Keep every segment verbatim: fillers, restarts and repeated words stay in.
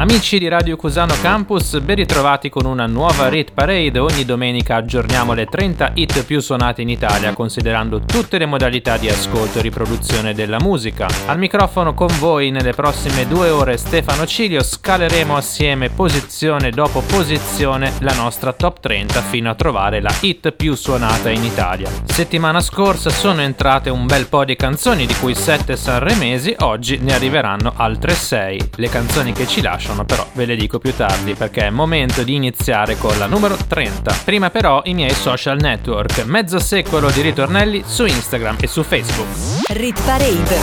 Amici di Radio Cusano Campus, ben ritrovati con una nuova Hit Parade. Ogni domenica aggiorniamo le trenta hit più suonate in Italia, considerando tutte le modalità di ascolto e riproduzione della musica. Al microfono con voi nelle prossime due ore Stefano Cilio, scaleremo assieme posizione dopo posizione la nostra top trenta fino a trovare la hit più suonata in Italia. Settimana scorsa sono entrate un bel po' di canzoni, di cui sette sanremesi, oggi ne arriveranno altre sei. Le canzoni che ci lasciano però ve le dico più tardi, perché è momento di iniziare con la numero trenta. Prima però i miei social network, mezzo secolo di ritornelli su Instagram e su Facebook. Rit Parade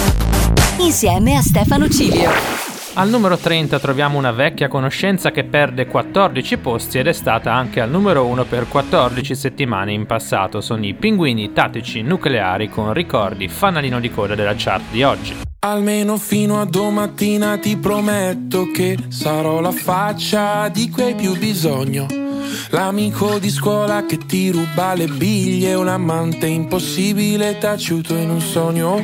insieme a Stefano Cilio. Al numero trenta troviamo una vecchia conoscenza che perde quattordici posti ed è stata anche al numero uno per quattordici settimane in passato. Sono i Pinguini Tattici Nucleari con Ricordi, fanalino di coda della chart di oggi. Almeno fino a domattina ti prometto che sarò la faccia di cui hai più bisogno, l'amico di scuola che ti ruba le biglie, un amante impossibile taciuto in un sogno.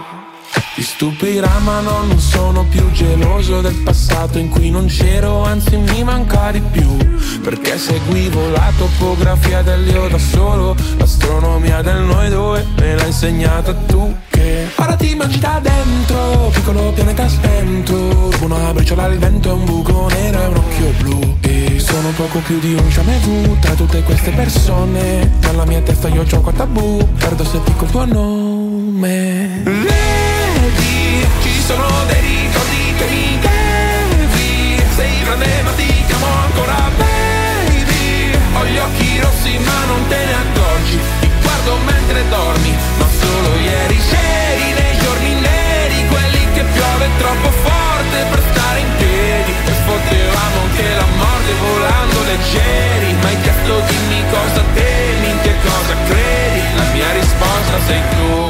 Ti stupirà ma no, non sono più geloso del passato in cui non c'ero, anzi mi manca di più, perché seguivo la topografia dell'io da solo, l'astronomia del noi due me l'ha insegnata tu. Che ora ti mangi da dentro, piccolo pianeta spento, una briciola al vento, un buco nero e un occhio blu. E sono poco più di un jamais vu tra tutte queste persone, nella mia testa io gioco a tabù, perdo se dico il tuo nome. Ci sono dei ricordi che mi devi, sei grande ma ti chiamo ancora baby. Ho gli occhi rossi ma non te ne accorgi, ti guardo mentre dormi, ma solo ieri. Ieri nei giorni neri, quelli che piove troppo forte per stare in piedi, e potevamo anche la morte volando leggeri. Ma hai chiesto dimmi cosa temi, in che cosa credi, la mia risposta sei tu.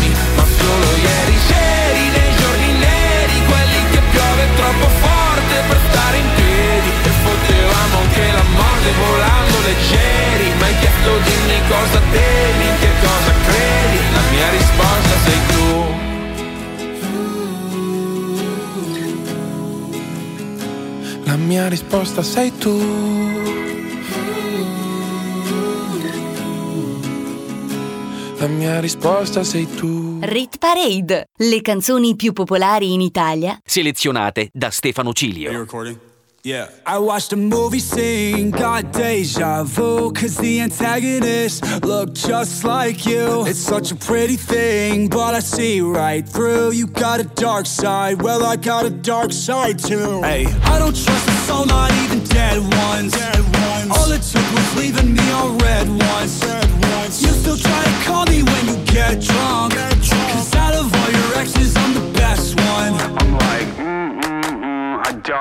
ma solo ieri c'eri. Troppo forte per stare in piedi, e potevamo anche la morte volando leggeri. Ma hai chiesto dimmi cosa temi, in che cosa credi, la mia risposta sei tu. La mia risposta sei tu. La mia risposta sei tu. Rit Parade, le canzoni più popolari in Italia, selezionate da Stefano Cilio. Are you recording? Yeah. I watched a movie scene, got deja vu, cause the antagonist looked just like you. It's such a pretty thing, but I see right through. You got a dark side, well I got a dark side too. Hey, I don't trust the soul, not even dead ones. Dead ones. All it took was leaving me on red ones. Red ones.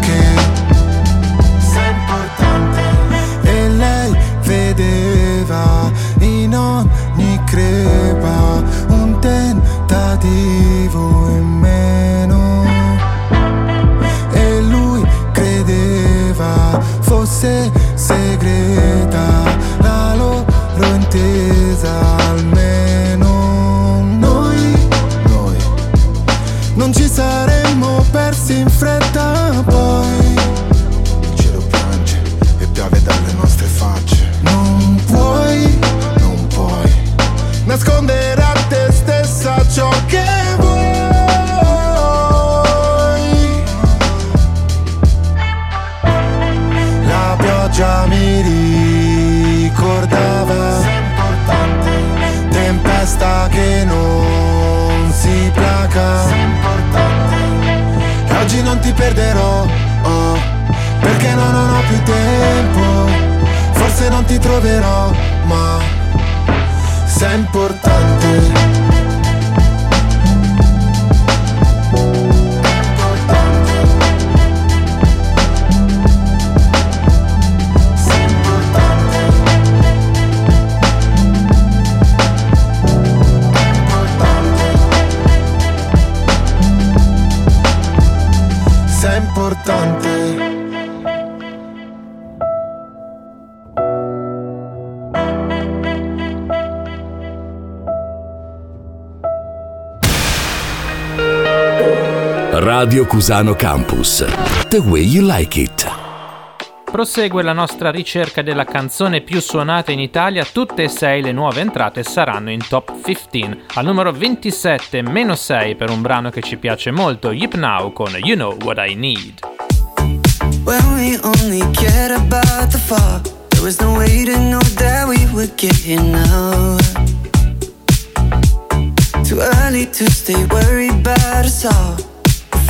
che vedeva in ogni crepa un tentativo in meno, e lui credeva fosse segreta la loro intesa. Almeno noi, noi non ci saremmo persi in fretta, poi il cielo piange e piove dalle nostre facce. Puoi, non puoi nascondere a te stessa ciò che vuoi. La pioggia mi ricordava, tempesta che non si placa. E oggi non ti perderò, oh, perché non ho più tempo. Forse non ti troverò, ma sei importante. Importante. Sei importante. Importante. Radio Cusano Campus. The way you like it. Prosegue la nostra ricerca della canzone più suonata in Italia. Tutte e sei le nuove entrate saranno in top quindici. Al numero ventisette, meno sei per un brano che ci piace molto, Yip Now con You Know What I Need. When we only cared about the fall, there was no way to know that we would get here now. Too early to stay worried about us all,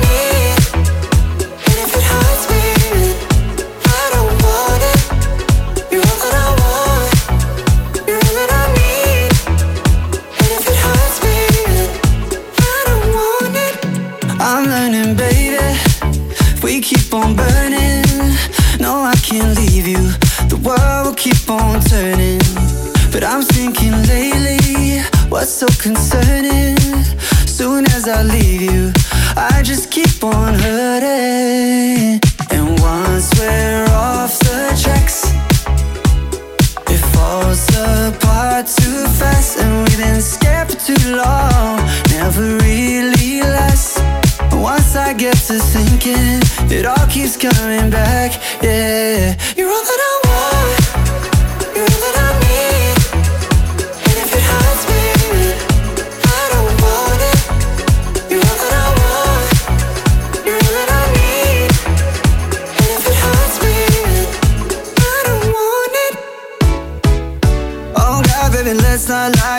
need, and if it hurts me, I don't want it. You're all that I want, you're all that I need, and if it hurts me, I don't want it. I'm learning, baby, if we keep on burning, no, I can't leave you, the world will keep on turning. But I'm thinking lately, what's so concerning? Soon as I leave you, I just keep on hurting. And once we're off the tracks, it falls apart too fast. And we've been scared for too long, never really lasts. And once I get to thinking, it all keeps coming back, yeah. You're all that I want, you're all that I need. Let's not lie,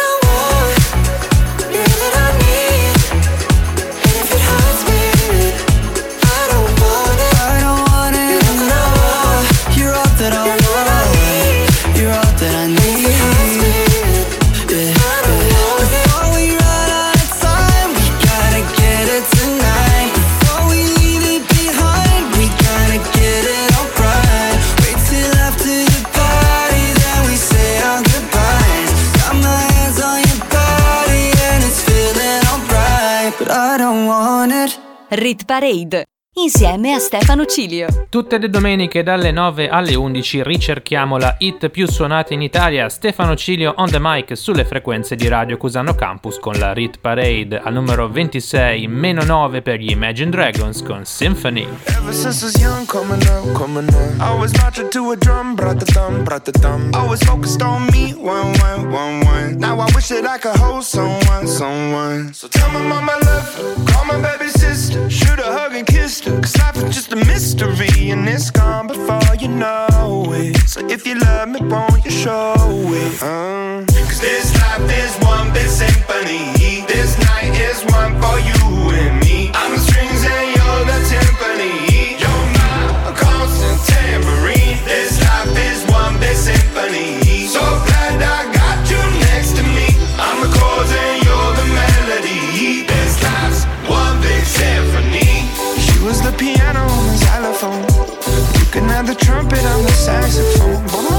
I want, you're all that I need, and if it hurts me, I don't want it, I don't want it, you're all that I want, you're all that I want, you're all that I need. Rit Parade insieme a Stefano Cilio. Tutte le domeniche dalle nove alle undici ricerchiamo la hit più suonata in Italia. Stefano Cilio on the mic sulle frequenze di Radio Cusano Campus con la Rit Parade. Al numero ventisei, meno nove per gli Imagine Dragons con Symphony. Ever since I was young, coming up, coming up, I was marching to a drum, brought the thumb, brought the thumb. Always focused on me, one, one, one, one. Now I wish that I could hold someone, someone. So tell my mama love you, call my baby sister, shoot a hug and kiss. Cause life is just a mystery and it's gone before you know it. So if you love me, won't you show it? Uh. Cause this life is one big symphony. This night is one for you and me. I'm the strings and you're the timpani. You're my constant tambourine. This life is one big symphony. So glad I got you next to me. I'm the chords and you're the melody. This life's one big symphony. She was the piano on the xylophone. You can have the trumpet on the saxophone.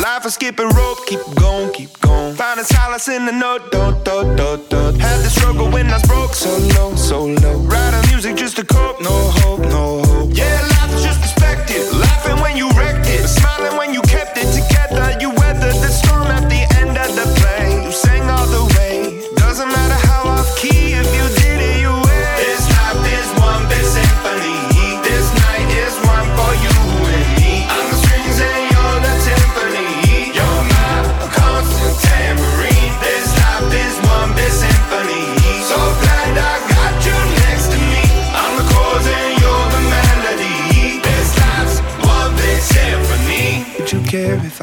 Life is skipping rope, keep going, keep going. Finding solace in the note, do, do, do, do. Had the struggle when I was broke, so low, so low. Writing music just to cope, no hope, no hope. Yeah, life is just perspective. Laughing when you wrecked it, smiling when you kept it together. You weathered the storm at the end of the play. You sang all the way. Doesn't matter how. Key if you did it your way. This life is one big symphony. This night is one for you and me. I'm the strings and you're the timpani. You're my constant tambourine. This life is one big symphony. So glad I got you next to me. I'm the chords and you're the melody. This life's one big symphony. Would you care if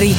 Rit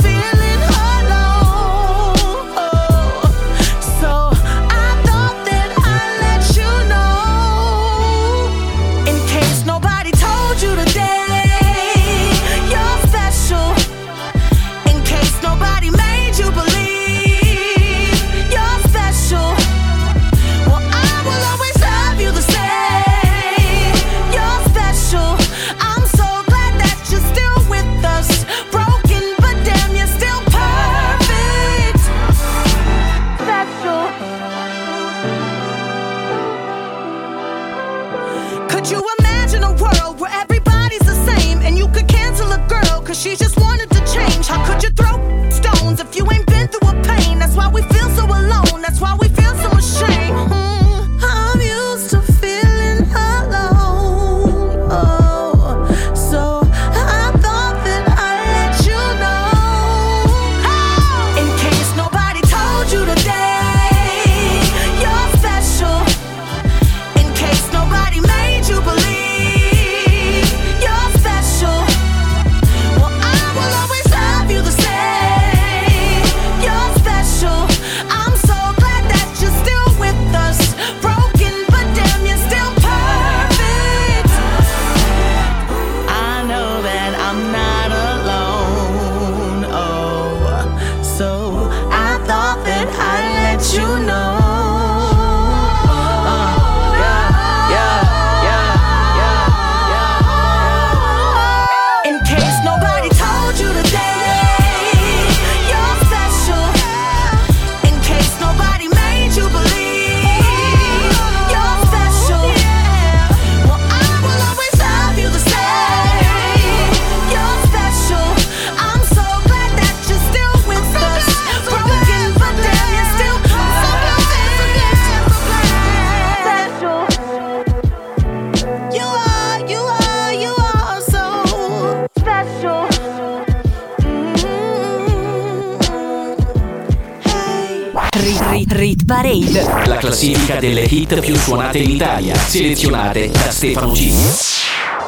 feeling alone, so I thought that I'd let you know. In case nobody told you today, you're special. In case nobody made you believe, you're special. She just wanted to change. How could you throw stones if you ain't been through a pain? That's why we feel so alone. That's why we feel so ashamed. Mm, I'm used to feeling alone. Oh, so I thought that I'd let you know. Oh, in case nobody told you today, you're special. In case nobody made you believe, you're special. Rit Parade, la classifica delle hit più suonate in Italia, selezionate da Stefano Cilio.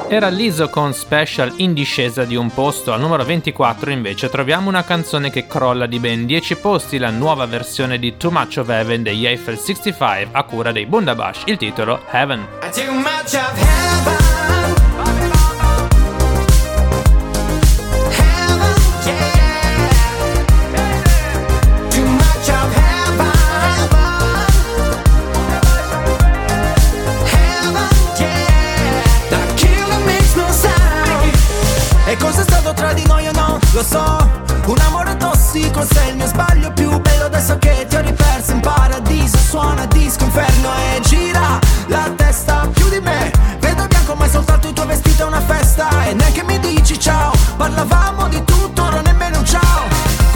Era Lizzo con Special in discesa di un posto. Al numero ventiquattro invece troviamo una canzone che crolla di ben dieci posti, la nuova versione di Too Much of Heaven degli Eiffel sessantacinque a cura dei Bundabash, il titolo Heaven. I too much of heaven. Lo so,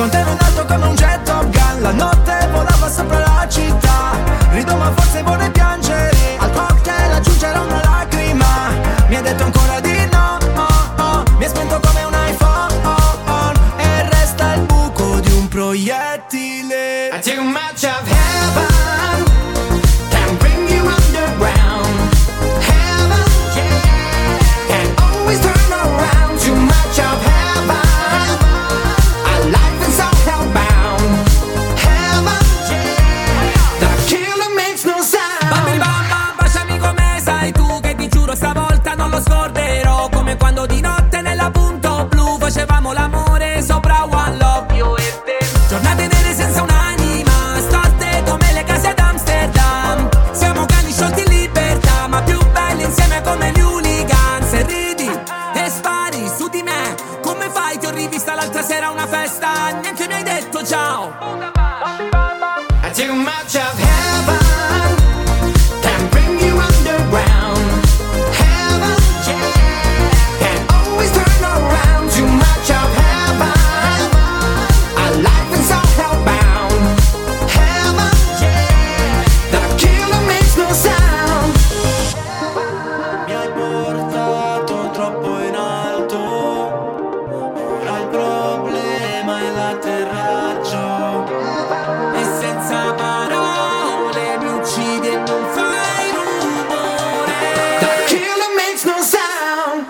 Contevo un alto come un jet Top Gun. La notte volava sopra la città. Rido ma forse vorrei piangere. Al cocktail aggiungerò una lacrima. Mi ha detto ancora di no, oh, oh. Mi è spento come un iPhone, oh, oh. E resta il buco di un proiettile. I too much of heaven can bring you underground. Heaven, yeah, can always turn around. Too much of heaven. Facevamo l'amore sopra One Love, io e te. Giornate nere senza un'anima, storte come le case ad Amsterdam. Siamo cani sciolti in libertà, ma più belli insieme come gli hooligans. Se ridi e spari su di me, come fai? Ti ho rivista l'altra sera a una festa, neanche mi hai detto ciao. I too much of heaven can bring you underground. Heaven, yeah, can always turn around. Too much of heaven, our life is all hellbound. Heaven, yeah, the killer makes no sound. Mi hai portato troppo in alto, ora il problema è l'atterraggio. E senza parole mi uccidi e non fai rumore. The killer makes no sound.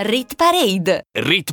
Rit Parade. Rit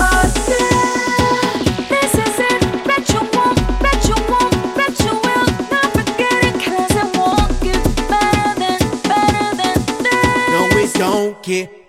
Oh yeah. Don't get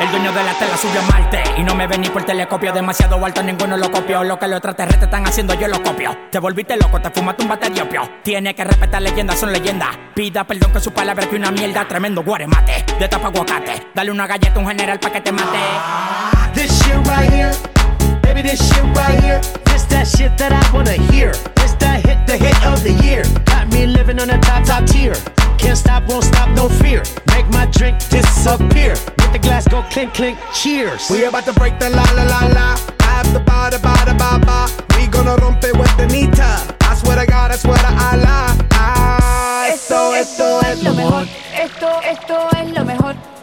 el dueño de la tela subió a Marte y no me ven ni por telescopio. Demasiado alto, ninguno lo copió. Lo que los extraterrestres están haciendo, yo lo copio. Te volviste loco, te fumaste un bate de opio. Tienes que respetar leyendas, son leyendas. Pida perdón que su palabra que una mierda. Tremendo guaremate, de tapa aguacate. Dale una galleta a un general pa' que te mate. This shit right here, baby, this shit right here. This that shit that I wanna hear. This that hit, the hit of the year. Got me living on a top, top tier. Can't stop, won't stop, no fear. Make my drink disappear. Let the glass go clink, clink, cheers. We about to break the la, la, la, la. I have the ba, da, ba, da, ba, ba. We gonna rompe with Anitta. I swear to God, I swear to Allah. Ah, esto, esto, esto es lo mejor. Esto, esto es lo mejor.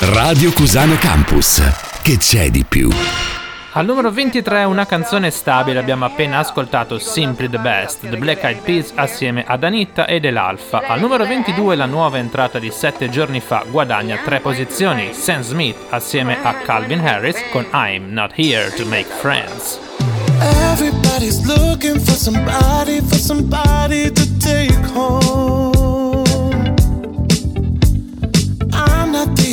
Radio Cusano Campus, che c'è di più? Al numero ventitré una canzone stabile, abbiamo appena ascoltato Simply the Best, The Black Eyed Peas assieme ad Anitta ed El Alfa. Al numero ventidue la nuova entrata di sette giorni fa guadagna tre posizioni, Sam Smith assieme a Calvin Harris con I'm Not Here to Make Friends. Everybody's looking for somebody, for somebody to take home. Not the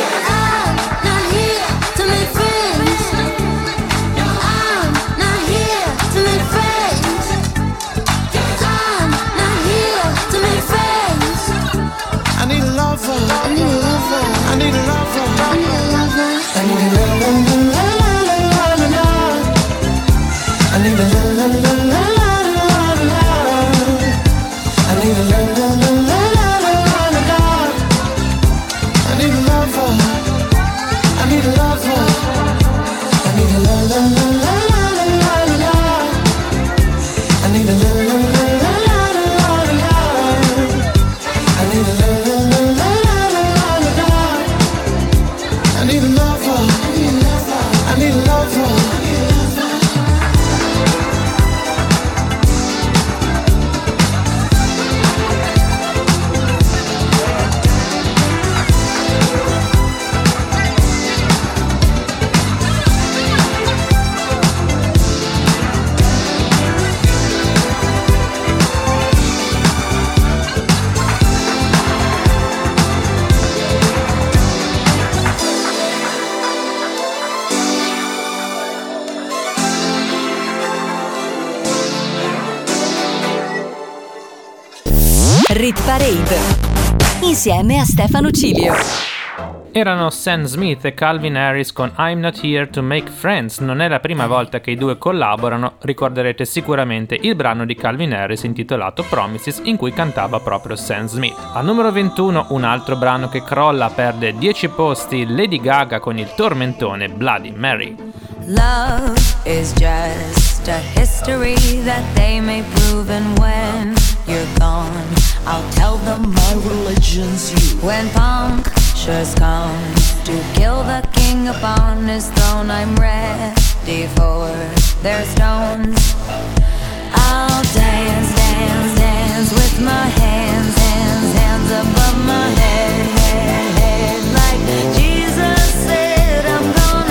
Yeah, I'm not here to make friends. No, I'm not here to make friends. Yeah, I'm not here to make friends. I need a lover. I need a lover. I need a lover. I need a lover. I need a la la la la la la. I need a la la la la la la. I need a la la la la la la la. I need a lover. I need a lover. I need a la la la la la la la. I need a la la la la la la la. I need a la la la la la la la. I need a lover. I need a lover. Rit Parade insieme a Stefano Cilio. erano Sam Smith e Calvin Harris con I'm Not Here to Make Friends. Non è la prima volta che i due collaborano, ricorderete sicuramente il brano di Calvin Harris intitolato Promises in cui cantava proprio Sam Smith. Al numero ventuno un altro brano che crolla, perde dieci posti, Lady Gaga con il tormentone Bloody Mary. Love is just a history that they may prove, and when you're gone I'll tell them my religion's you. When punctures come to kill the king upon his throne, I'm ready for their stones. I'll dance, dance, dance with my hands, hands, hands above my head, head, head, like Jesus said I'm gonna.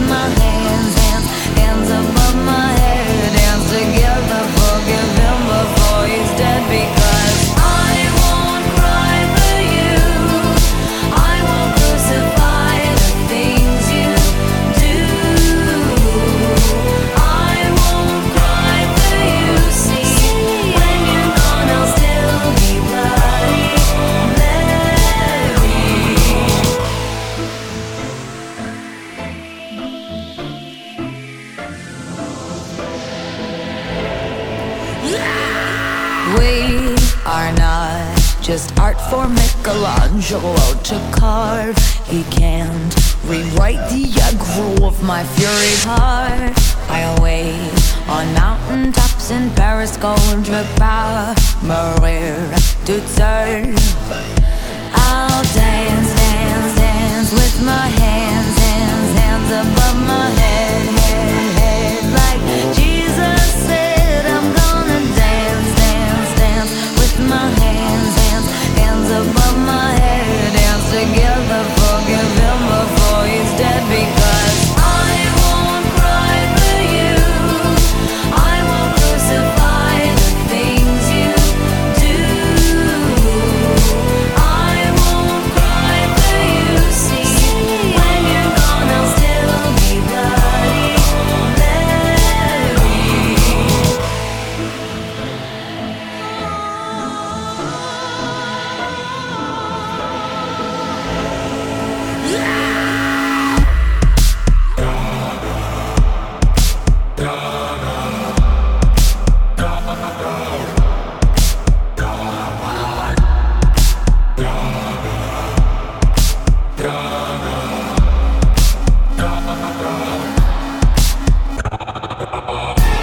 My hands, hands, hands above my head, hands together, forgive him before he's dead, because I won't cry for you, I won't crucify the things you do, I won't cry for you, see, when you're gone I'll still be bloody Mary. We are not just art for Michelangelo to carve. He can't rewrite the aggro of my fury heart. I'll wait on mountaintops in Paris, contre Palmyra to turn. I'll dance, dance, dance with my hands, hands, hands above my head, head, head, like Jesus said I'm gonna dance, dance, dance with my hands, hands, hands above my head, dance together, forgive him before he's dead, because I won't cry for you, I won't crucify the things you do, I won't cry for you, see, when you're gone I'll still be bloody Mary.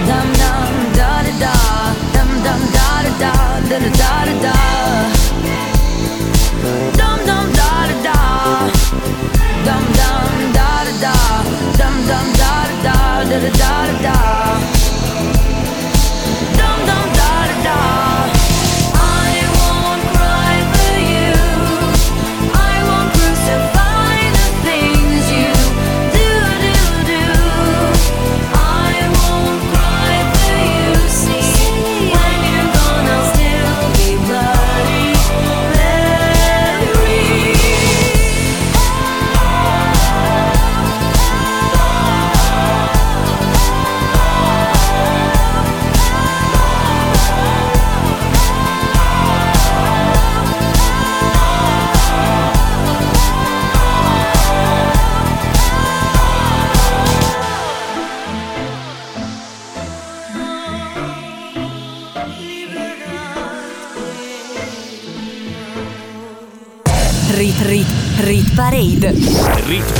Dum dum da da da, dum dum da da da, da da da da da. Dum dum da da da, dum dum da da da, dum dum da da da, da da da da. Dum dum da da da. I won't cry for you, I won't crucify the things you do, do, do. I won't cry for you, see, when you're gone I'll still be bloody Mary. Rit Rit Rit Parade. Rit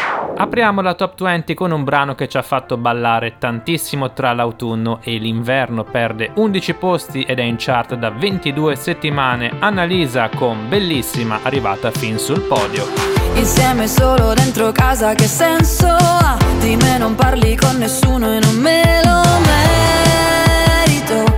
Apriamo la top venti con un brano che ci ha fatto ballare tantissimo tra l'autunno e l'inverno, perde undici posti ed è in chart da ventidue settimane, Annalisa con Bellissima, arrivata fin sul podio. Insieme solo dentro casa che senso ha, di me non parli con nessuno e non me lo merito,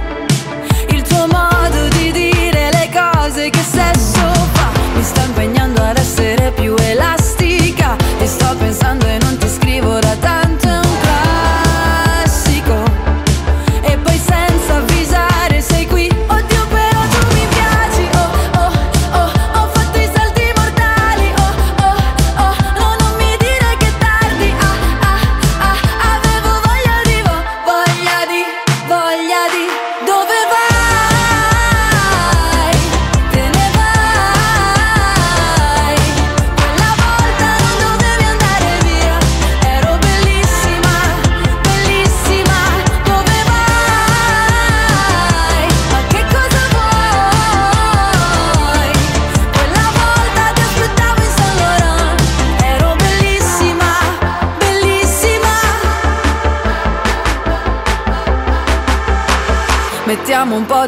il tuo modo di dire le cose che sesso fa, mi sta impegnando ad essere più elastica, ti sto pensando e non ti scrivo da tanto, è un classico, e poi senza avvisare sei mettiamo un po'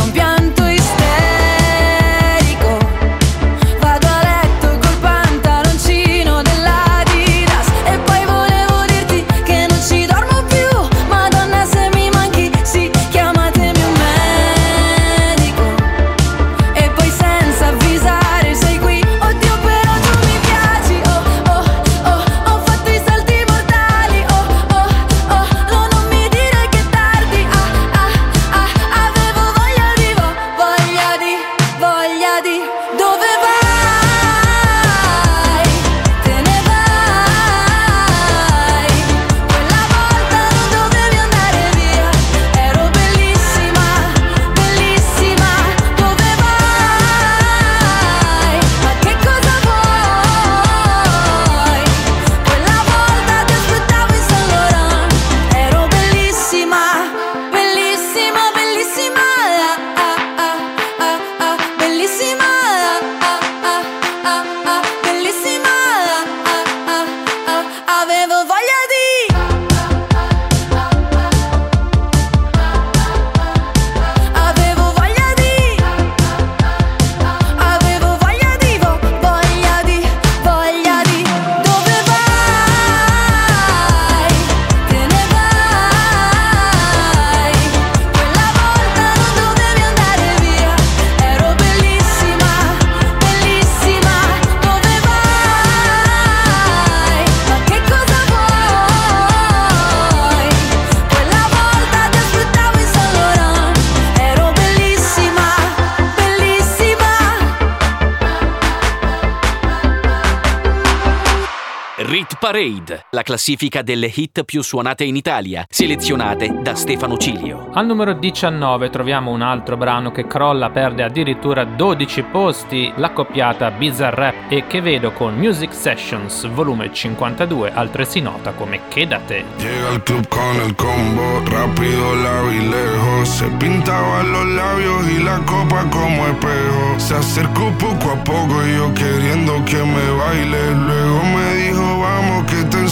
un pianto isterico. Vado a letto col pantaloncino della Adidas. E poi volevo dirti che non ci dormo più. Madonna, se mi manchi, sì, chiamatemi un medico. E poi senza avvisare sei qui. Oddio, però tu mi piaci. Oh, oh, oh, ho fatto i salti mortali. Oh, oh, oh, no, non mi dire che è tardi. Ah, ah, ah, avevo voglia di, voglia di, voglia di. Dove vai? Te ne vai. Quella volta non dovevi andare via. Ero bellissima, bellissima. Dove vai? Ma che cosa vuoi? Quella volta ti aspettavo in San Laurent. Ero bellissima, bellissima, bellissima. Ah, ah, ah, ah, bellissima. Ah, ah, ah, ah, bellissima. Ah, ah, ah, avevo voglia di. Avevo voglia di. Avevo voglia di, vo- voglia di, voglia di. Dove vai? Te ne vai. Quella volta non dovevi andare via. Ero bellissima, bellissima. Dove vai? Ma che cosa vuoi? Quella volta ti aspettavo in San Laurent. Ero bellissima, bellissima. Rit Parade, la classifica delle hit più suonate in Italia, selezionate da Stefano Cilio. Al numero diciannove troviamo un altro brano che crolla, perde addirittura dodici posti, la coppiata Bizarrap e Quevedo con Music Sessions, volume cinquantadue, altresì nota come Quédate. Llega al club con el combo, rápido la vi lejos. Se pintaban los labios y la copa como espejo. Se acercó poco a poco y yo queriendo que me baile. Luego me dijo vamos que te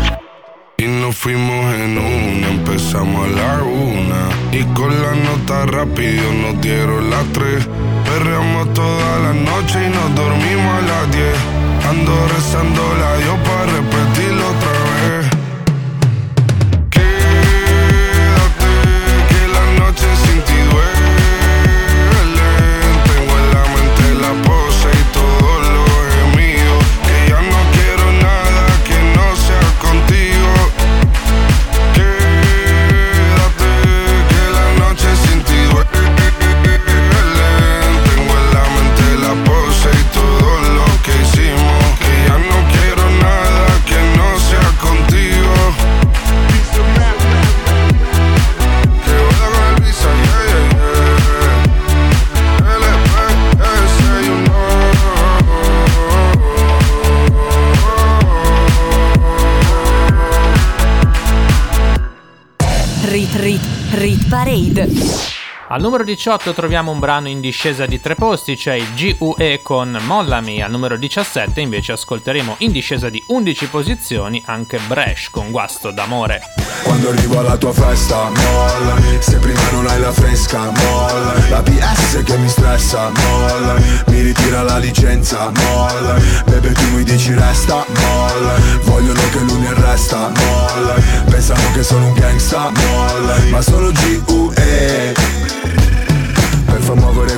Y nos fuimos en una, empezamos a la una. Y con la nota rápido nos dieron las tres. Perreamos toda la noche y nos dormimos a las diez. Ando rezando la Dios para repetirlo otra vez. Quédate, que la noche sin ti duelen. Tengo en la mente la pose y todo lo gemido. Que ya no quiero nada que no sea contigo. Quédate, que la noche sin ti duelen. Tengo en la mente la pose y todo lo que hicimos. Que ya no quiero nada que no Parade. Al numero diciotto troviamo un brano in discesa di tre posti, cioè il Gué con Mollami. Al numero diciassette invece ascolteremo in discesa di undici posizioni anche Bresh con Guasto d'amore. Quando arrivo alla tua festa, mollami. Se prima non hai la fresca, mollami. La P S che mi stressa, mollami. Mi ritira la licenza, mollami. Bebe tu mi dici resta, mollami. Vogliono che lui mi arresta, mollami. Pensano che sono un gangsta, mollami. Ma sono Gué. Per muovere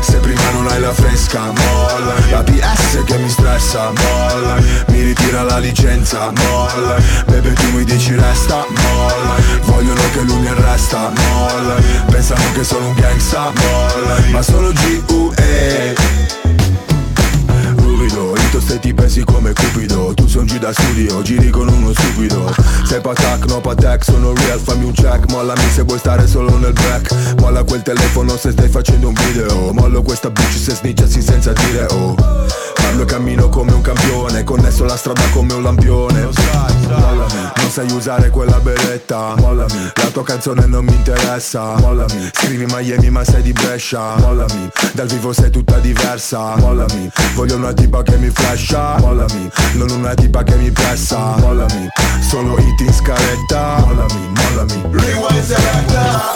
Se prima non hai la fresca, molla. La P S che mi stressa, molla. Mi ritira la licenza, molla. Bebe tu mi dici resta, molla. Vogliono che lui mi arresta, molla. Pensano che sono un gangsta, molla. Ma sono Gué. Se ti pensi come Cupido, tu sei un G da studio, giri con uno stupido. Sei patac, no patac, sono real, fammi un check. Mollami se vuoi stare solo nel black. Molla quel telefono se stai facendo un video. Mollo questa bitch se snitchassi senza dire oh. Parlo e cammino come un campione, connesso la strada come un lampione. Mollami, non sai usare quella beretta. Mollami, la tua canzone non mi interessa. Mollami, scrivi Miami ma sei di Brescia. Mollami, dal vivo sei tutta diversa. Mollami, voglio una tipa che mi fa. Mollami, non una tipa che mi pressa. Mollami, solo hit in scaletta. Mollami, mollami, rewind selecta.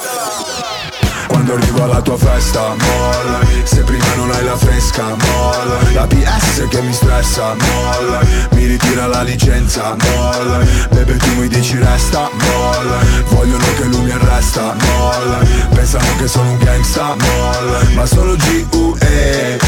Quando arrivo alla tua festa, molla. Se prima non hai la fresca, molla. La P S che mi stressa, molla. Mi ritira la licenza, molla. Bebe tu mi dici resta, molla. Vogliono che lui mi arresta, molla. Pensano che sono un gangsta, molla. Ma sono Gué.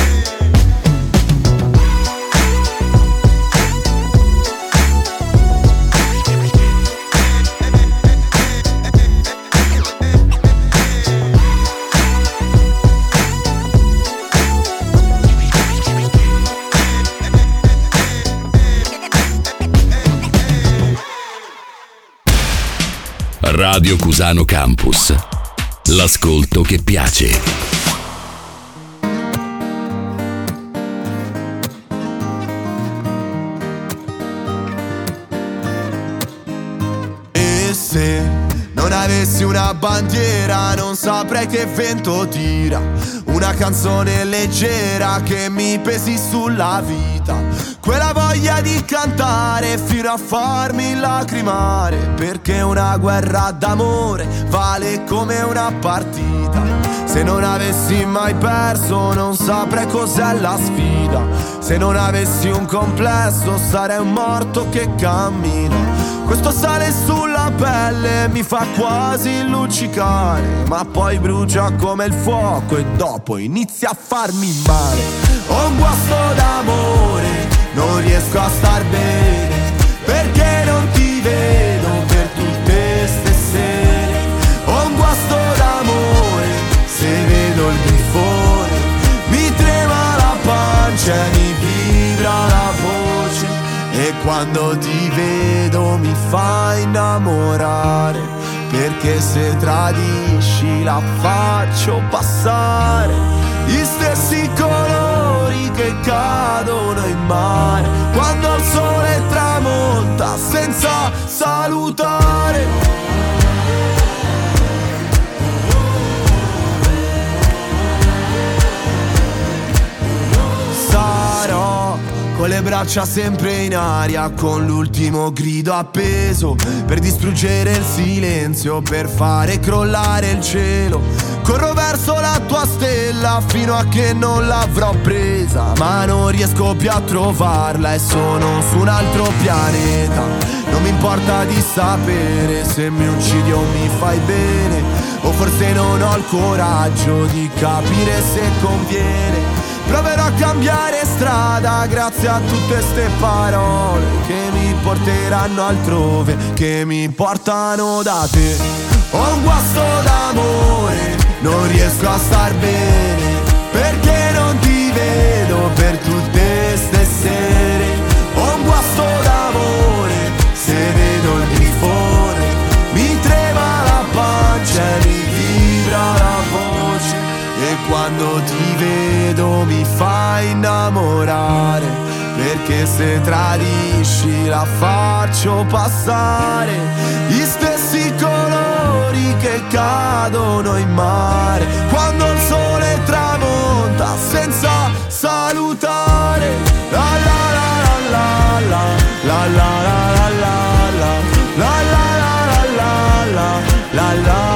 Radio Cusano Campus. L'ascolto che piace. E se non avessi una bandiera, non saprei che vento tira. Una canzone leggera che mi pesi sulla vita. Quella voglia di cantare fino a farmi lacrimare. Perché una guerra d'amore vale come una partita. Se non avessi mai perso non saprei cos'è la sfida. Se non avessi un complesso sarei un morto che cammina. Questo sale sulla pelle mi fa quasi luccicare. Ma poi brucia come il fuoco e dopo inizia a farmi male. Ho un guasto d'amore, non riesco a star bene, perché non ti vedo per tutte ste sere. Ho un guasto d'amore, se vedo il grifone mi trema la pancia e mi vibra la voce. E quando ti vedo mi fa innamorare, perché se tradisci la faccio passare. Gli stessi colori che cadono in mare quando il sole tramonta senza salutare. Sarò con le braccia sempre in aria, con l'ultimo grido appeso, per distruggere il silenzio, per fare crollare il cielo. Corro verso la tua stella fino a che non l'avrò presa, ma non riesco più a trovarla e sono su un altro pianeta. Non mi importa di sapere se mi uccidi o mi fai bene, o forse non ho il coraggio di capire se conviene. Proverò a cambiare strada grazie a tutte ste parole che mi porteranno altrove, che mi portano da te. Ho un guasto d'amore, non riesco a star bene, perché non ti vedo per tutte ste sere. Ho un guasto d'amore, se vedo il grifone mi trema la pancia e mi vibra la voce. E quando ti vedo mi fai innamorare, perché se tradisci la faccio passare. Gli stessi colori che cadono in mare quando il sole tramonta senza salutare. La la la la la la la la la la la la la la la.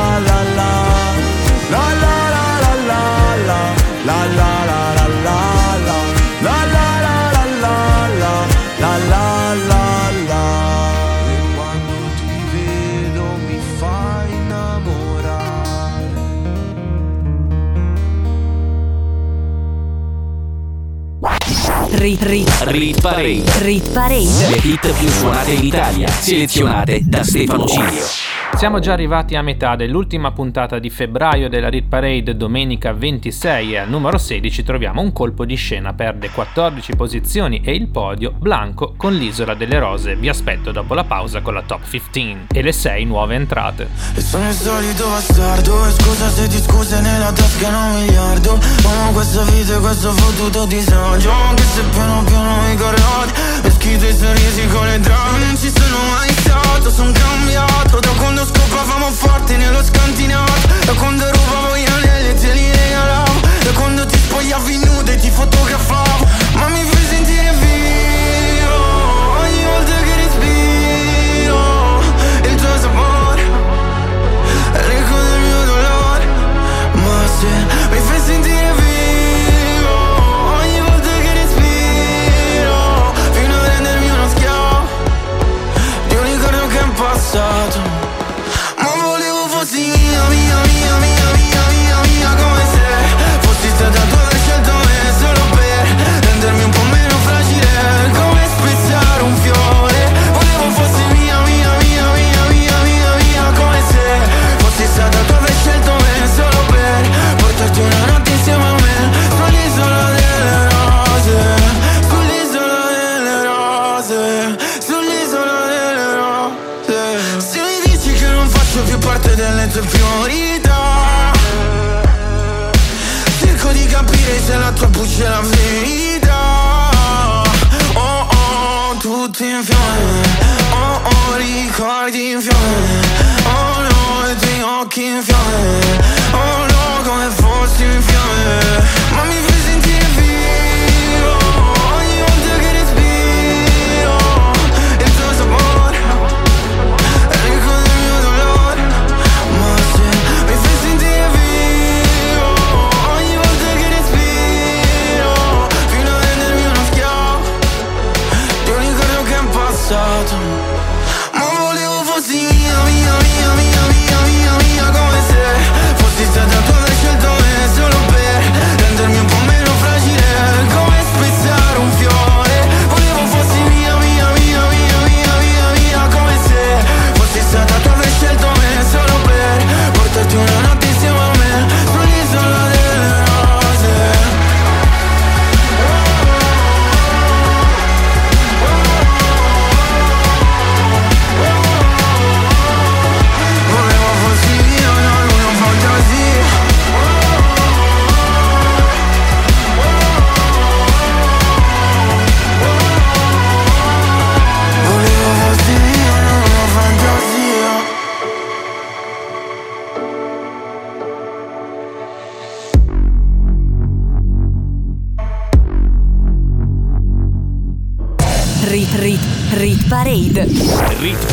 Rit Rit Rit Parade. Rit Parade. Le hit più suonate in Italia, selezionate da Stefano Cilio. Siamo già arrivati a metà dell'ultima puntata di febbraio della Rit Parade, domenica ventisei, e al numero sedici troviamo un colpo di scena. Perde quattordici posizioni e il podio Blanco con l'Isola delle Rose. Vi aspetto dopo la pausa con la top quindici e le sei nuove entrate. E sono il solito bastardo, e scusa se ti scuse nella tasca non miliardo. Amo questa vita e questo fottuto disagio, anche se piano piano mi corrodi e schizzo i sorrisi con le drame. Non ci sono mai stato, son cambiato da quando scopavamo forte nello scantinato, da quando rubavo gli anelli e te li regalavo, da quando ti spogliavi nuda e ti fotografavo. Ma mi fai sentire vivo ogni volta che respiro il tuo sapore, ricco del mio dolore. Ma se mi fai sentire vivo passato, ma volevo fossi mia, mia, mia, mia, mia, mia, mia, come se fossi stata tu aver scelto me solo per rendermi un po' meno fragile, come spezzare un fiore. Volevo fossi mia, mia, mia, mia, mia, mia, mia, come se fossi stata tu aver scelto me solo per portarti una notte insieme a me sull'isola delle rose, sull'isola delle rose. Più parte delle tue priorità, cerco di capire se la tua buccia è la verità. Oh oh, tutto in fiamme, oh oh, ricordi in fiamme, oh no, i tuoi occhi in fiamme, oh no, come fossi in fiamme. Ma mi fai sentire vivo ogni volta che respiro il tuo sapore, ricordo il mio dolore. Ma volevo fossi mia, mia, mia, mia, mia, mia, mia, come se fossi stata tu aver scelto me solo per rendermi un po' meno fragile, come spezzare un fiore. Volevo fossi mia, mia, mia, mia, mia, mia, mia, come se fossi stata tu aver scelto me solo per portarti una notte insieme a me sull'isola delle rose. Rit Parade. Rit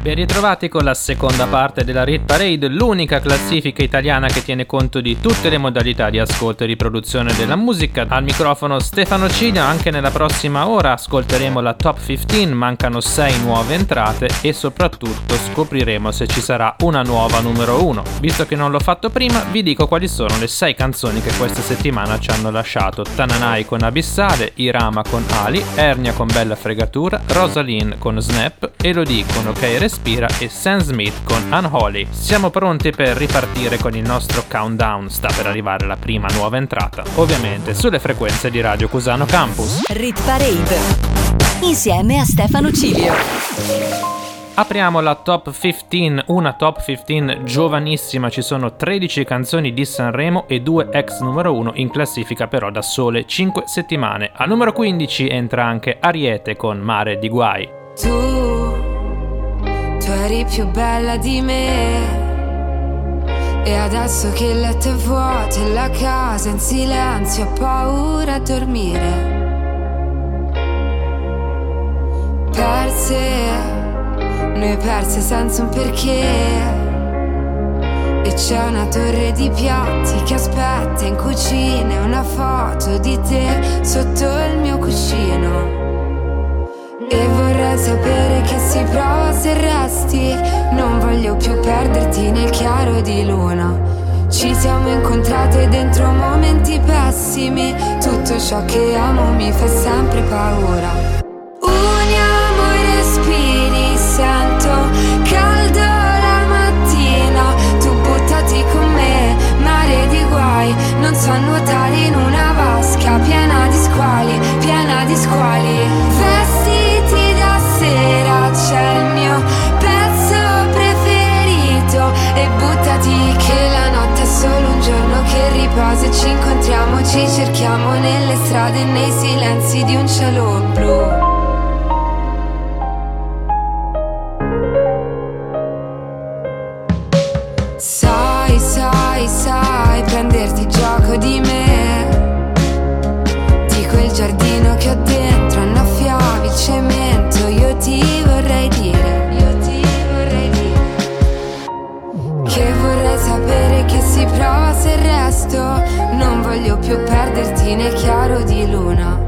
Ben ritrovati con la seconda parte della Rit Parade, l'unica classifica italiana che tiene conto di tutte le modalità di ascolto e riproduzione della musica. Al microfono Stefano Cilio, anche nella prossima ora ascolteremo la top quindici, mancano sei nuove entrate e soprattutto scopriremo se ci sarà una nuova numero uno. Visto che non l'ho fatto prima, vi dico quali sono le sei canzoni che questa settimana ci hanno lasciato: Tananai con Abissale, Irama con Ali, Ernia con Bella Fregatura, Rosaline con Snap, Elodie con Ok Respira e Sam Smith con Unholy. Siamo pronti per ripartire con il nostro countdown, sta per arrivare la prima nuova entrata, ovviamente sulle frequenze di Radio Cusano Campus. Rit Parade insieme a Stefano Cilio. Apriamo la top quindici, una top quindici giovanissima, ci sono tredici canzoni di Sanremo e due ex numero uno in classifica però da sole cinque settimane. Al numero quindici entra anche Ariete con Mare di Guai. Tu Tu eri più bella di me, e adesso che il letto è vuoto e la casa in silenzio ho paura a dormire. Perse, noi perse senza un perché, e c'è una torre di piatti che aspetta in cucina una foto di te sotto il mio cuscino. E vorrei sapere che si prova se resti, non voglio più perderti nel chiaro di luna. Ci siamo incontrate dentro momenti pessimi, tutto ciò che amo mi fa sempre paura. Uniamo i respiri, sento caldo la mattina, tu buttati con me, mare di guai. Non so nuotare in una vasca piena di squali, piena di squali. Vesti c'è il mio pezzo preferito e buttati che la notte è solo un giorno che riposa, e ci incontriamo, ci cerchiamo nelle strade e nei silenzi di un cielo blu. Sai, sai, sai prenderti gioco di me, di quel giardino che ho dentro annaffiavi cemento. Io ti vorrei dire, io ti vorrei dire che vorrei sapere che si prova se resto, non voglio più perderti nel chiaro di luna.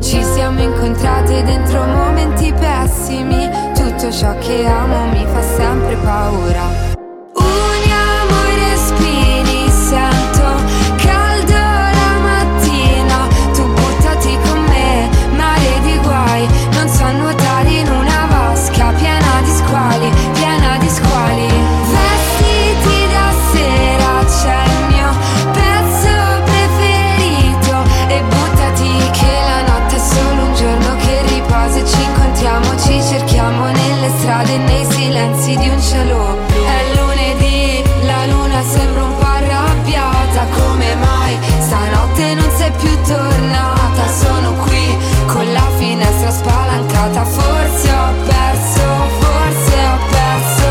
Ci siamo incontrate dentro momenti pessimi, tutto ciò che amo mi fa sempre paura. Uniamo i respiri, sento caldo la mattina, tu buttati con me, mare di guai. Non so nuotare in una vasca piena di squali, piena di squali. Vestiti da sera, c'è il mio pezzo preferito e buttati che la notte è solo un giorno che riposa, e ci incontriamo, ci cerchiamo nelle strade e nei silenzi di un cielo blu. È lunedì, la luna sembra un po' arrabbiata, come mai stanotte non sei più tornata? Sono qui con la finestra spalancata, forse ho perso, forse ho perso.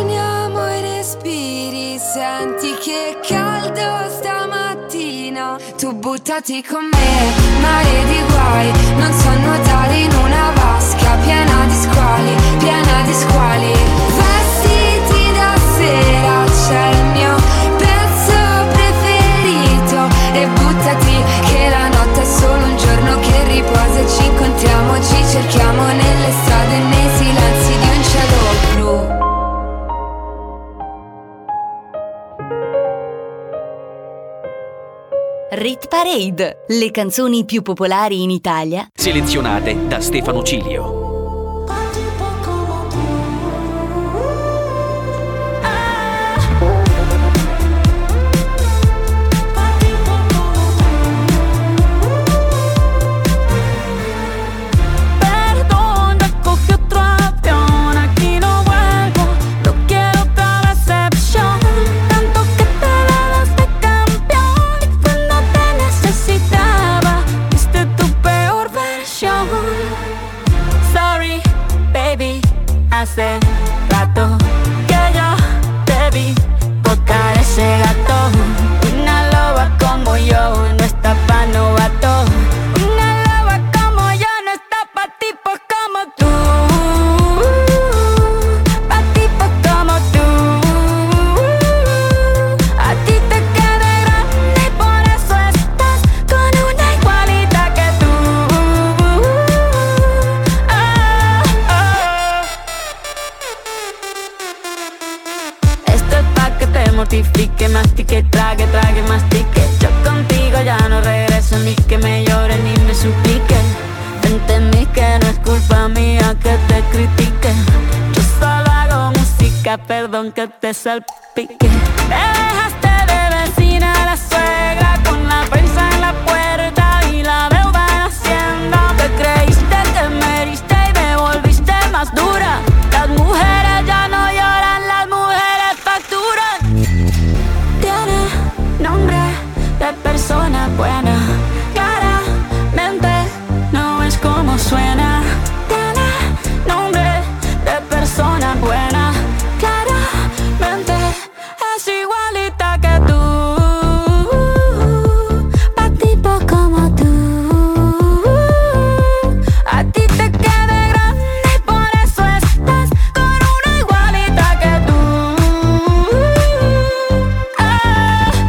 Uniamo i respiri, senti che caldo stamattina, tu buttati con me, mare di guai. Non so nuotare in una vasca piena di squali, piena di squali. Vestiti da sera, c'è il mio pezzo preferito e buttati che la notte è solo un giorno che riposa, e ci incontriamo, ci cerchiamo nelle strade e nei silenzi di un cielo blu. Rit Parade, le canzoni più popolari in Italia, selezionate da Stefano Cilio. hace rato que yo te vi tocar ese gato. Una loba como yo no está pa' novato. Una loba como yo no está pa' tipos como tú, pa' tipos como tú. A ti te queda grande y por eso estás con una igualita que tú. Oh, oh. Esto es pa' que te mortifique, mastique, trague, trague, mastique. Yo contigo ya no regreso ni que me llores ni me supliques. Entendí que no es culpa mía que te critique. Yo solo hago música, perdón que te salpique. Me dejaste de vecina a la suegra con la prensa en la puerta y la deuda en Hacienda. Te creíste que me heriste y me volviste más dura. Las mujeres ya no lloran, las mujeres facturan. Tiene nombre de persona buena, claramente no es como suena. Tiene nombre de persona buena, claramente es igualita que tú, pa' tipo como tú. A ti te queda grande y por eso estás con una igualita que tú. Ah,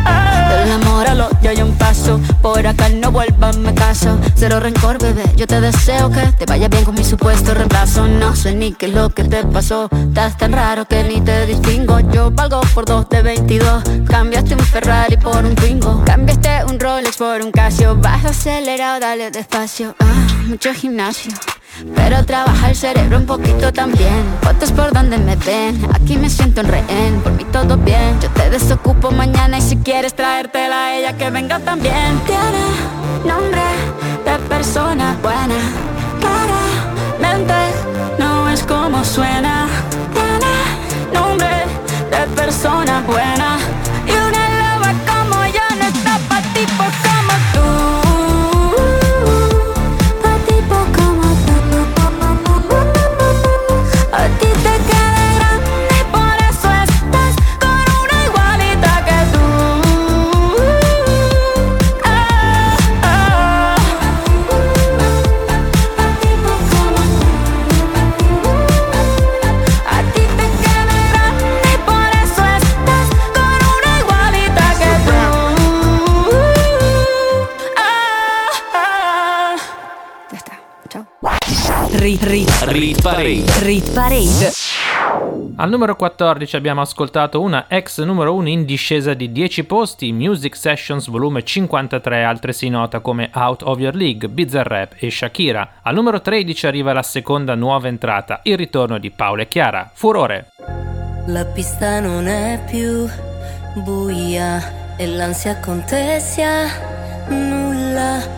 ah. Del amor a lo yo hay un paso, por acá no vuelvas, me caso. Cero rencor, bebé, yo te deseo que te vaya bien con mi supuesto reemplazo. No sé ni qué es lo que te pasó, estás tan raro que ni te distingo. Yo valgo por dos de veintidós, cambiaste un Ferrari por un Twingo. Cambiaste un Rolex por un Casio, vas acelerado, dale despacio. Ah, mucho gimnasio, pero trabaja el cerebro un poquito también. Fotos por donde me ven, aquí me siento en rehén. Por mí todo bien, yo te desocupo mañana. Y si quieres traértela a ella que venga también. Tiene nombre de persona buena, claramente no es como suena. Tiene nombre de persona buena. Y una loba como yo no está pa' tipo como tú. Rit, rit, rit parade. Rit parade. Al numero quattordici abbiamo ascoltato una ex numero uno in discesa di dieci posti, Music Sessions volume cinquantatré, altresì nota come Out of Your League, Bizarrap e Shakira. Al numero tredici arriva la seconda nuova entrata, il ritorno di Paola e Chiara, Furore. La pista non è più buia e l'ansia contesia nulla.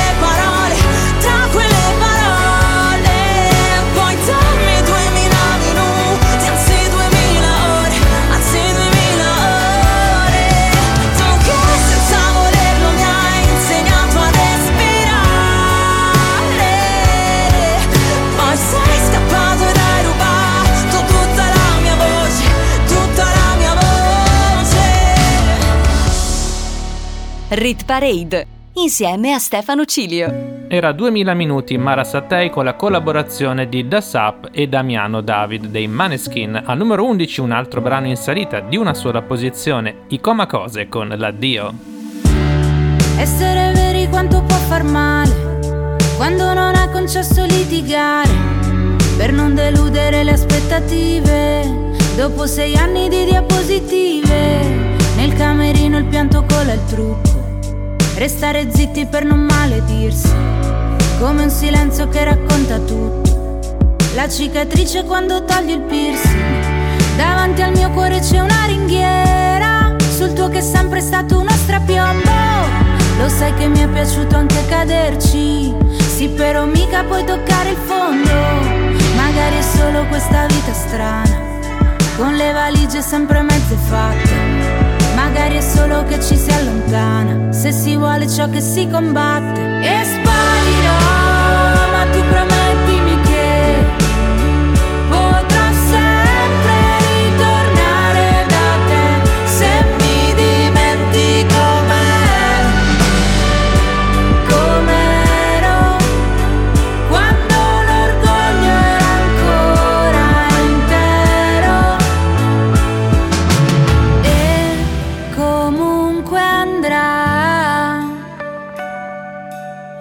Rit Parade insieme a Stefano Cilio. Era duemila minuti Mara Sattei con la collaborazione di Dasap e Damiano David dei Maneskin. Al numero undici un altro brano in salita di una sola posizione, I Coma Cose con L'addio. Essere veri quanto può far male, quando non ha concesso litigare, per non deludere le aspettative. Dopo sei anni di diapositive, nel camerino il pianto cola il trucco. Restare zitti per non maledirsi, come un silenzio che racconta tutto. La cicatrice quando togli il piercing. Davanti al mio cuore c'è una ringhiera, sul tuo che è sempre stato uno strapiombo. Lo sai che mi è piaciuto anche caderci, sì però mica puoi toccare il fondo. Magari è solo questa vita strana, con le valigie sempre mezze fatte. Magari è solo che ci si allontana, se si vuole ciò che si combatte. E sparirò, ma tu promettimi che potrò sempre ritornare da te, se mi dimentico.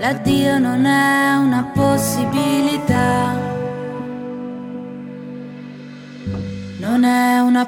L'addio non è una possibilità, non è una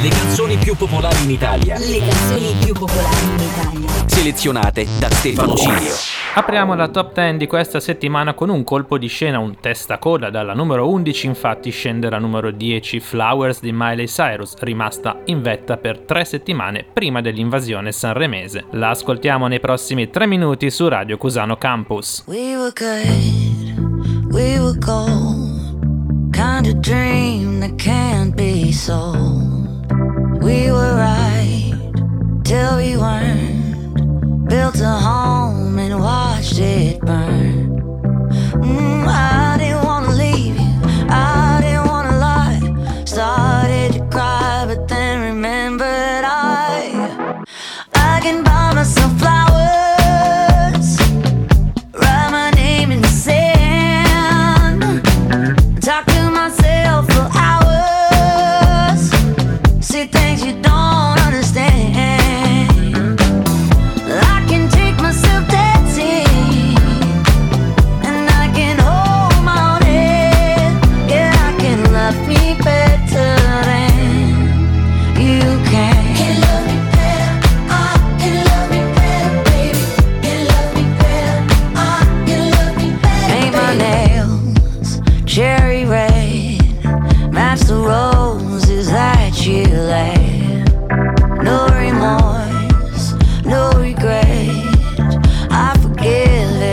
Le canzoni più popolari in Italia. Le canzoni più popolari in Italia. Selezionate da Stefano Cilio. Apriamo la top dieci di questa settimana con un colpo di scena, un testacoda. Dalla numero undici infatti scende alla numero dieci Flowers di Miley Cyrus, rimasta in vetta per tre settimane prima dell'invasione sanremese. La ascoltiamo nei prossimi tre minuti su Radio Cusano Campus. We were good, we were gold, kind of dream that can't be sold. We were right till we weren't, built a home and watched it burn. Mm, I didn't wanna leave you, I didn't wanna lie. Started to cry but then remembered I I can buy myself flowers. No remorse, no regret, I forgive it.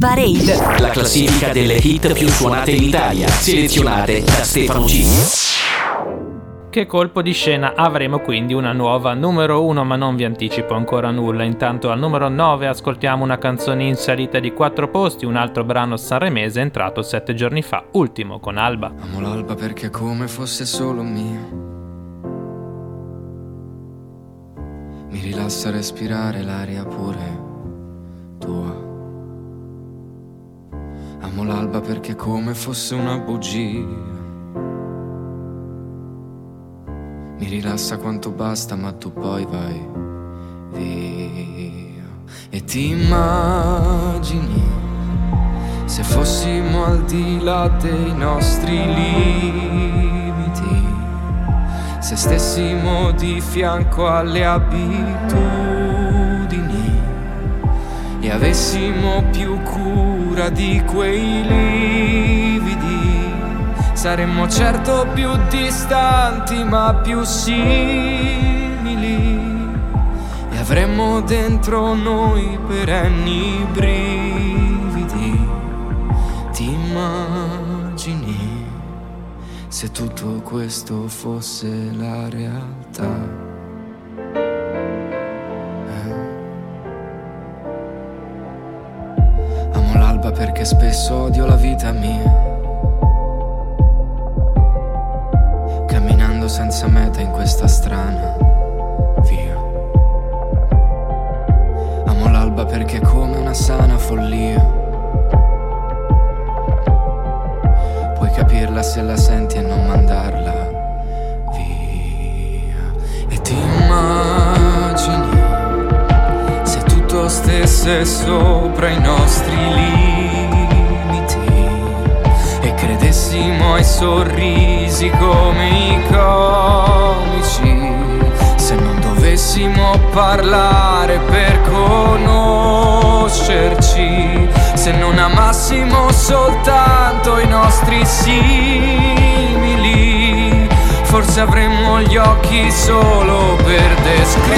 Parade, la classifica delle hit più suonate in Italia, selezionate da Stefano Cilio. Che colpo di scena, avremo quindi una nuova numero uno, ma non vi anticipo ancora nulla. Intanto al numero nove ascoltiamo una canzone in salita di quattro posti, un altro brano sanremese entrato sette giorni fa, Ultimo con Alba. Amo l'alba perché come fosse solo mio, mi rilassa respirare l'aria pure tua. Amo l'alba perché come fosse una bugia, mi rilassa quanto basta, ma tu poi vai via. E ti immagini se fossimo al di là dei nostri limiti, se stessimo di fianco alle abitudini e avessimo più cura di quei lividi, saremmo certo più distanti ma più simili, e avremmo dentro noi perenni brividi. Ti immagini se tutto questo fosse la realtà? Perché spesso odio la vita mia, camminando senza meta in questa strana via. Amo l'alba perché è come una sana follia, puoi capirla se la senti e non mandarla via. E ti immagini se tutto stesse sopra i nostri lì, credessimo ai sorrisi come i comici, se non dovessimo parlare per conoscerci, se non amassimo soltanto i nostri simili, forse avremmo gli occhi solo per descriverci,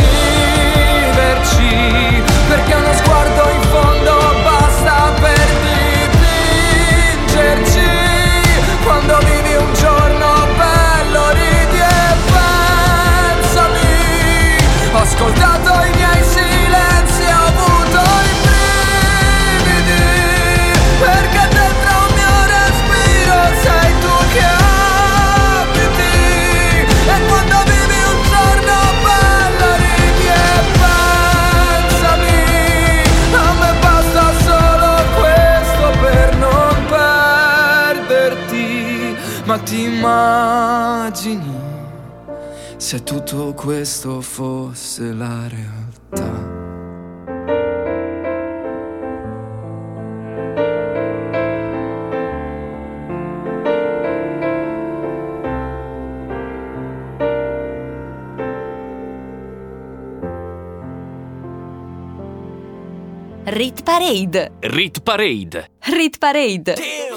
perché uno sguardo in fondo basta per dipingerci. Quando vivi un giorno bello ridi e pensami. Ho ascoltato i miei silenzi e ho avuto i brividi, perché dentro un mio respiro sei tu che abiti. E quando vivi un giorno bello ridi e pensami. A me basta solo questo per non perderti. Ma ti immagini se tutto questo fosse la realtà? Rit Parade. Rit Parade. Rit Parade.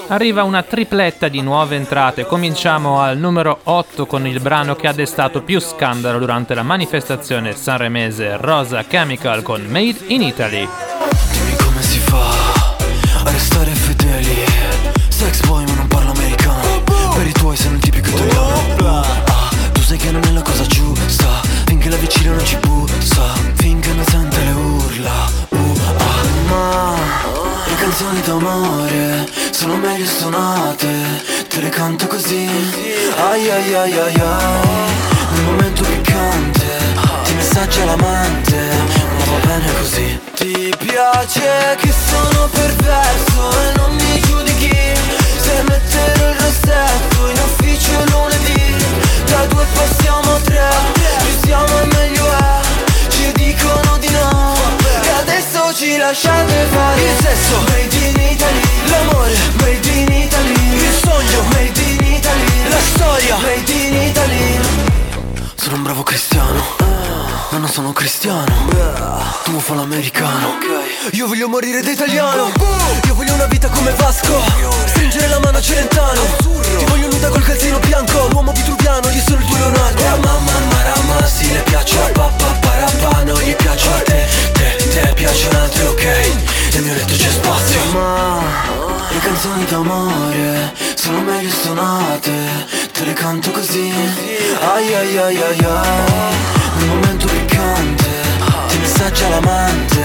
Arriva una tripletta di nuove entrate. Cominciamo al numero otto con il brano che ha destato più scandalo durante la manifestazione sanremese, Rosa Chemical con Made in Italy. Dimmi come si fa a restare fedeli. Sex boy ma non parlo americano. Per i tuoi sei un tipico italiano. Ah, tu sai che non è la cosa giusta. Finché la vicina non ci bussa. Finché non sente le urla. Ma le canzoni d'amore sono meglio suonate, te le canto così. Ai ai ai ai ai, nel momento piccante ti messaggia l'amante, ma va bene così. Ti piace che sono perverso e non mi giudichi se metterò il rossetto in ufficio lunedì. Da due passiamo a tre, più siamo e meglio è, ci dicono di no. Adesso ci lasciate fare. Il sesso made in Italy. L'amore made in Italy. Il sogno made in Italy. La storia made in Italy. Sono un bravo cristiano, ah, ma non sono cristiano, ah. Tu fa l'americano, okay. Io voglio morire da italiano, uh. Io voglio una vita come Vasco, stringere la mano a Celentano. Azzurro. Ti voglio nuda col calzino bianco, l'uomo vitruviano, io sono il tuo Leonardo. Ramamma, marama, sì le piaccio a papà, parapà, non gli piaccio a te. Te Te piace un altro, ok? Nel mio letto c'è spazio. Ma le canzoni d'amore sono meglio suonate, te le canto così. Ai ai ai ai ai, nel momento piccante ti messaggia l'amante,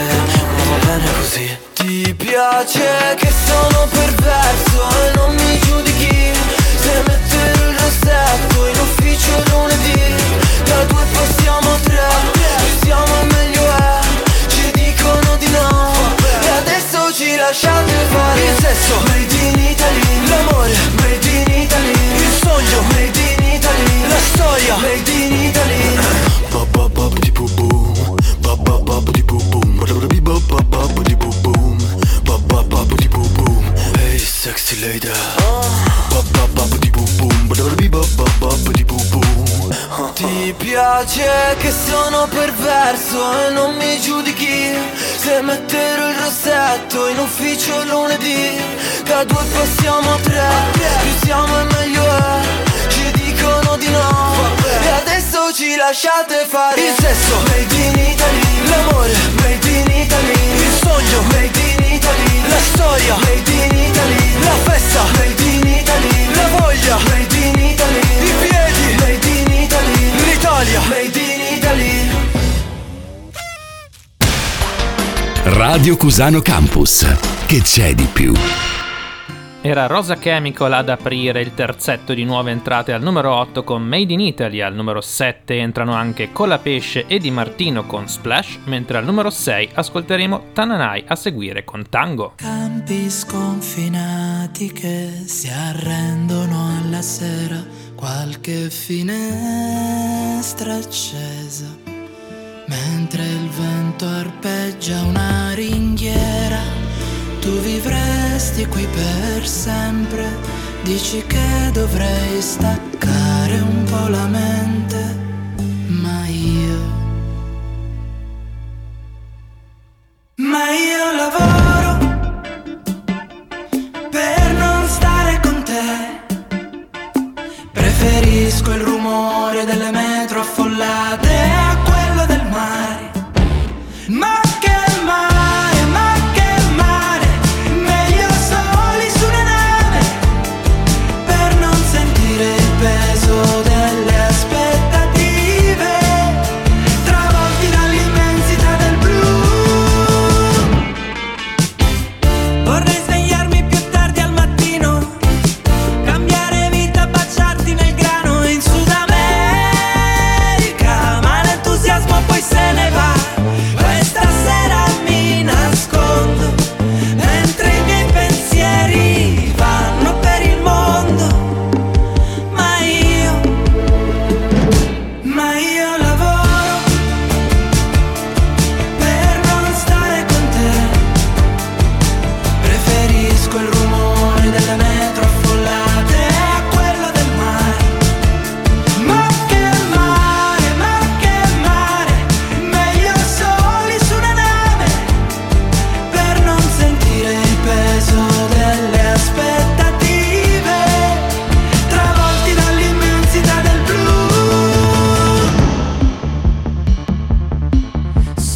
ma va bene così. Ti piace che sono perverso e non mi giudichi se metterò il rossetto in ufficio lunedì. Da due passiamo a tre, più siamo e meglio è, dicono di no. E adesso ci lasciate fare. Il sesso made in Italy. L'amore made in Italy. Il sogno made in Italy. La storia made in Italy. Hey sexy lady, oh. Ti piace che sono perverso e non mi giudichi se metterò il rossetto in ufficio lunedì. Da due passiamo a tre, più siamo e meglio è, ci dicono di no. E adesso ci lasciate fare. Il sesso made in Italy. L'amore made in Italy. Il sogno made in Italy. La storia made in Italy. La festa made in Italy. La voglia made in Italy. I piedi made in Italy. L'Italia made in Italy. Radio Cusano Campus, che c'è di più? Era Rosa Chemical ad aprire il terzetto di nuove entrate al numero otto con Made in Italy. Al numero sette entrano anche Colapesce e Di Martino con Splash, mentre al numero sei ascolteremo Tananai, a seguire con Tango. Campi sconfinati che si arrendono alla sera, qualche finestra accesa, mentre il vento arpeggia una ringhiera. Tu vivresti qui per sempre, dici che dovrei staccare un po' la mente, ma io, ma io lavoro per non stare con te, preferisco il rumore delle metro affollate a quello del mare, ma che mare. Delle aspettative.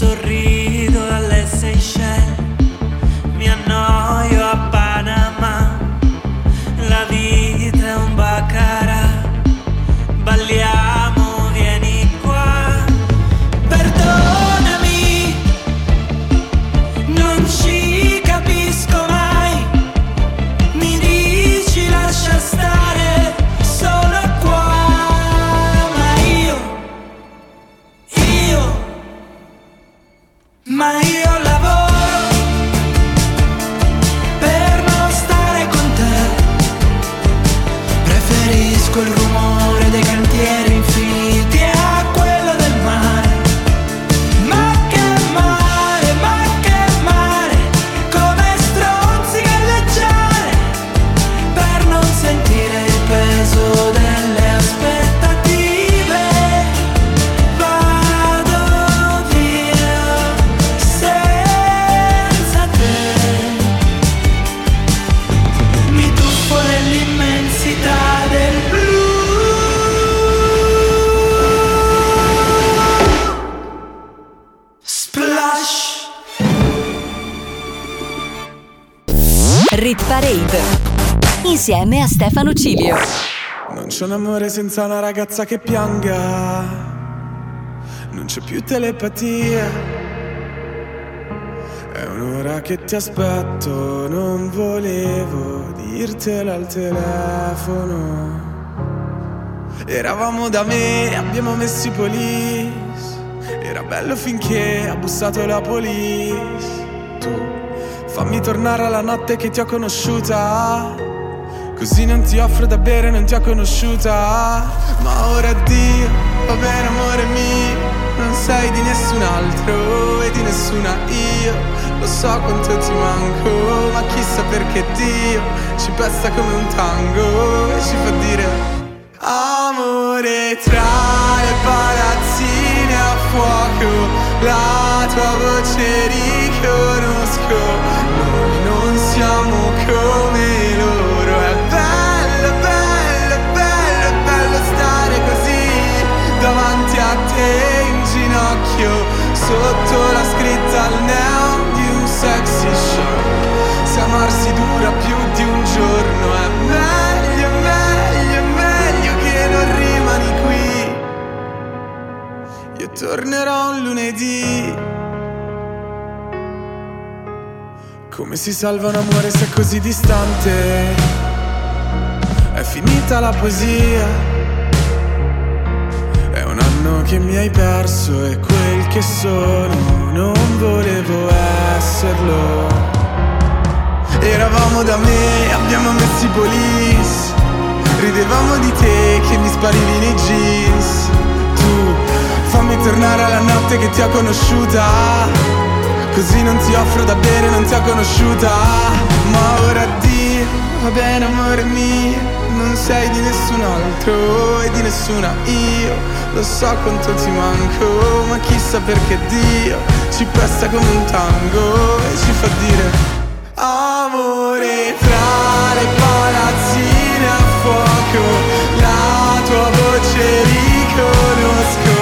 sorrido dalle Seychelles, mi annoio a Panama, la vita è un baccarà, balliamo, vieni qua, perdonami, non ci capisco mai, mi dici lascia stare, sono qua, ma io, io, ma io lavoro. Il rumore dei cantieri infiniti a quello del mare. Ma che mare, ma che mare, come stronzica e leggere, per non sentire il peso delle aspettative. Vado via senza te, mi tuffo nell'immensità. Rit Parade insieme a Stefano Cilio. Non c'è un amore senza una ragazza che pianga, non c'è più telepatia, è un'ora che ti aspetto, non volevo dirtelo al telefono. Eravamo da me e abbiamo messo i police, era bello finché ha bussato la police. Tu fammi tornare alla notte che ti ho conosciuta, così non ti offro da bere, non ti ho conosciuta. Ma ora addio, va bene amore mio, non sei di nessun altro e di nessuna io. Lo so quanto ti manco, ma chissà perché Dio ci pesta come un tango e ci fa dire amore tra le palazzine a fuoco, la tua voce riconosco. Noi non siamo come loro. È bello, bello, bello, bello stare così davanti a te in ginocchio, sotto la scritta al neon di un sexy show. Se amarsi dura più di un giorno è meglio, meglio, meglio che non rimani qui. Io tornerò un lunedì. Come si salva un amore se è così distante? È finita la poesia, è un anno che mi hai perso e quel che sono non volevo esserlo. Eravamo da me, abbiamo messo i police, ridevamo di te che mi sparivi nei jeans. Tu fammi tornare alla notte che ti ho conosciuta, così non ti offro da bere, non ti ho conosciuta. Ma ora addio, va bene amore mio, non sei di nessun altro e di nessuna io. Lo so quanto ti manco, ma chissà perché Dio ci pesta come un tango e ci fa dire amore tra le palazzine a fuoco, la tua voce riconosco.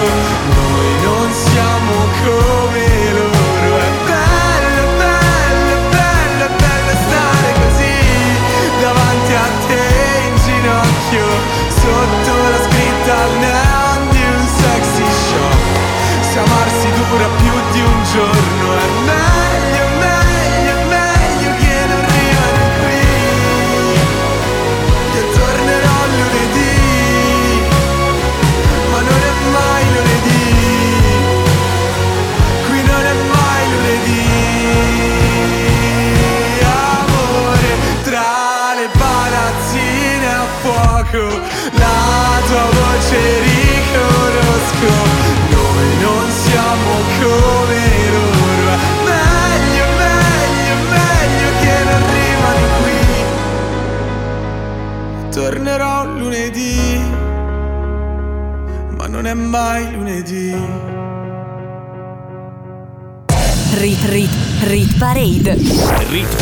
Noi non siamo come loro. Sotto la scritta al neon di un sexy show, se amarsi dura più di un giorno è meglio, meglio, meglio che non rimani qui. Che tornerò lunedì, ma non è mai lunedì, qui non è mai lunedì. Amore tra le palazzine a fuoco, la tua voce riconosco, noi non siamo come loro. Meglio, meglio, meglio che non rimani qui. Tornerò lunedì, ma non è mai lunedì. Rit, rit, rit parade. Rit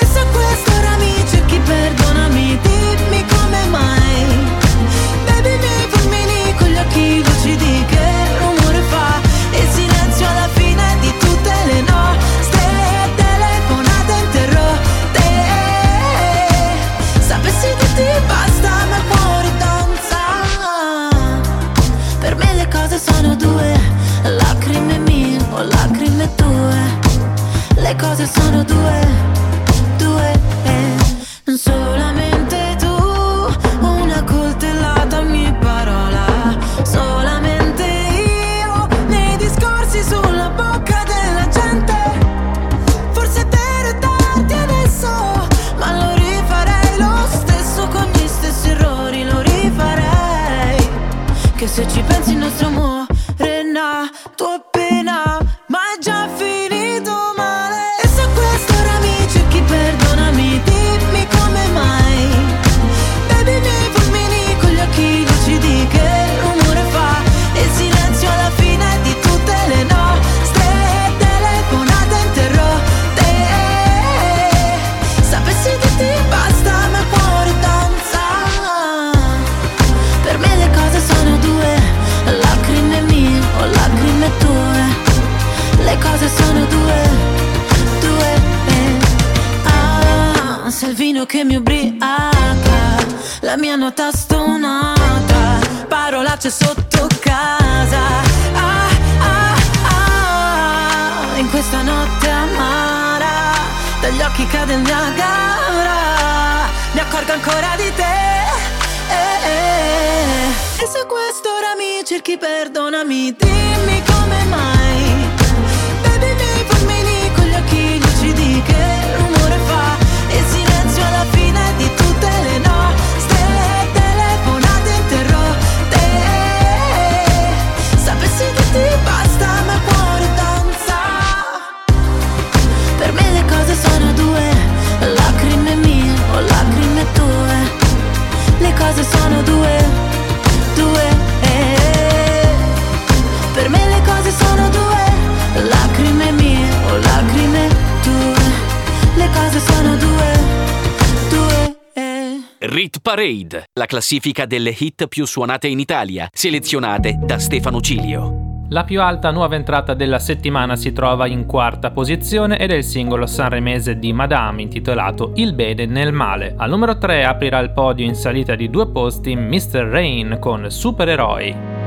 E se quest'ora mi cerchi, perdonami, dimmi come mai. Baby, mi fulmini con gli occhi lucidi, che rumore fa il silenzio alla fine di tutte le nostre telefonate interrotte. Sapessi che ti basta, ma cuore danza. Per me le cose sono due, lacrime mie o lacrime tue. Le cose sono due. Solamente tu, una coltellata ogni parola. Solamente io, nei discorsi sulla bocca della gente. Forse te ero tardi adesso, ma lo rifarei lo stesso. Con gli stessi errori lo rifarei. Che se ci pensi il nostro amore è nato appena, ma è già finito male. E se a quest'ora mi cerchi, perdonami, dimmi come mai. Baby, mi fulmini con gli occhi lucidi, che rumore fa il silenzio alla fine di tutte le nostre telefonate interrotte. Sapessi che ti basta, ma il cuore danza. Per me le cose sono due, lacrime mie o lacrime tue. Le cose sono due. Se il vino che mi ubriaca, la mia nota stonata, parolacce sotto casa. Ah, ah, ah, in questa notte amara, dagli occhi cade il Niagara, mi accorgo ancora di te. Eh, eh. E se a quest'ora mi cerchi, perdonami, dimmi come mai. Baby, mi fulmini con gli occhi lucidi, che rumore fa il silenzio alla fine di tutte le nostre telefonate interrotte. Sapessi che ti basta, ma il cuore danza. Per me le cose sono due, lacrime mie o lacrime tue. Le cose sono due, due. Per me le cose sono due, lacrime mie o lacrime tue. Le cose sono due, due, eh. Rit Parade, la classifica delle hit più suonate in Italia, selezionate da Stefano Cilio. La più alta nuova entrata della settimana si trova in quarta posizione ed è il singolo sanremese di Madame intitolato Il bene nel male. Al numero tre aprirà il podio in salita di due posti mister Rain con Supereroi.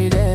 idee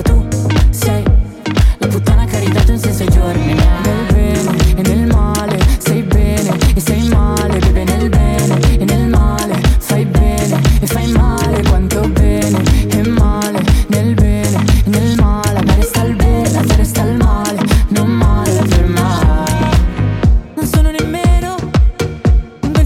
Tu sei la puttana che ha ridato un senso ai giorni. Nel bene e nel male sei bene e sei male. Bebe nel bene e nel male fai bene e fai male. Quanto bene non male per mai. Non sono nemmeno un bel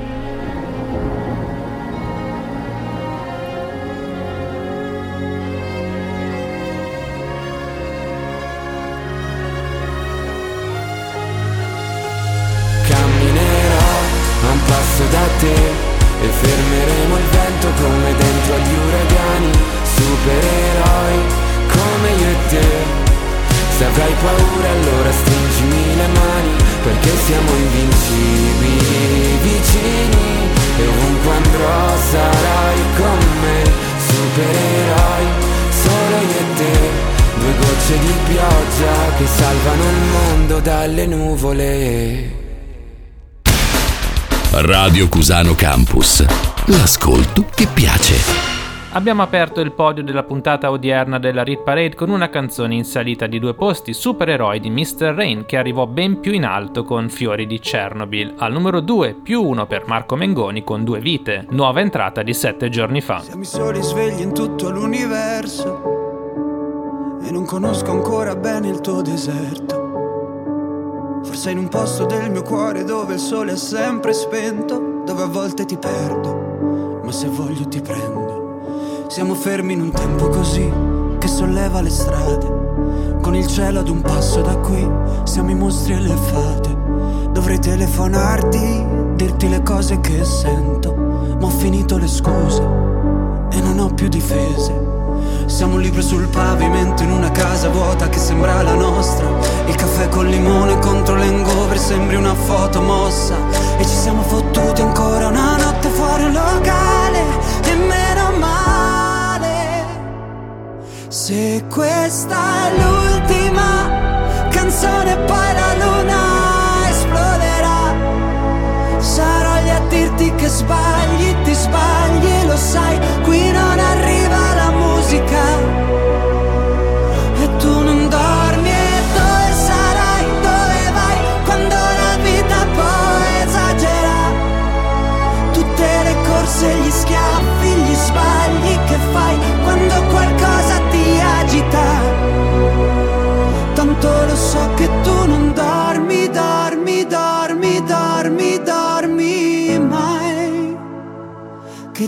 Da te e fermeremo il vento come dentro agli uragani. Supereroi come io e te. Se avrai paura allora stringimi le mani, perché siamo invincibili vicini e ovunque andrò sarai con me. Supereroi solo io e te, due gocce gocce di pioggia che salvano il mondo dalle nuvole. Radio Cusano Campus, l'ascolto che piace. Abbiamo aperto il podio della puntata odierna della Rit Parade con una canzone in salita di due posti, Supereroi di mister Rain, che arrivò ben più in alto con Fiori di Chernobyl, al numero due, più uno per Marco Mengoni con Due Vite, nuova entrata di sette giorni fa. Siamo i soli svegli in tutto l'universo e non conosco ancora bene il tuo deserto. Forse in un posto del mio cuore dove il sole è sempre spento, dove a volte ti perdo, ma se voglio ti prendo. Siamo fermi in un tempo così che solleva le strade, con il cielo ad un passo da qui, siamo i mostri e le fate. Dovrei telefonarti, dirti le cose che sento, ma ho finito le scuse e non ho più difese. Siamo un libro sul pavimento in una casa vuota che sembra la nostra. Il caffè col limone contro l'engover sembri una foto mossa. E ci siamo fottuti ancora una notte fuori un locale, e meno male. Se questa è l'ultima canzone poi la luna esploderà. Sarò lì a dirti che sbagli, ti sbagli, lo sai. Qui non arriva la musica e tu non dormi. E dove sarai, dove vai quando la vita poi esagera? Tutte le corse, gli schiaffi, gli sbagli che fai quando qualcosa ti agita. Tanto lo so che tu non dormi, dormi, dormi, dormi, dormi mai. Che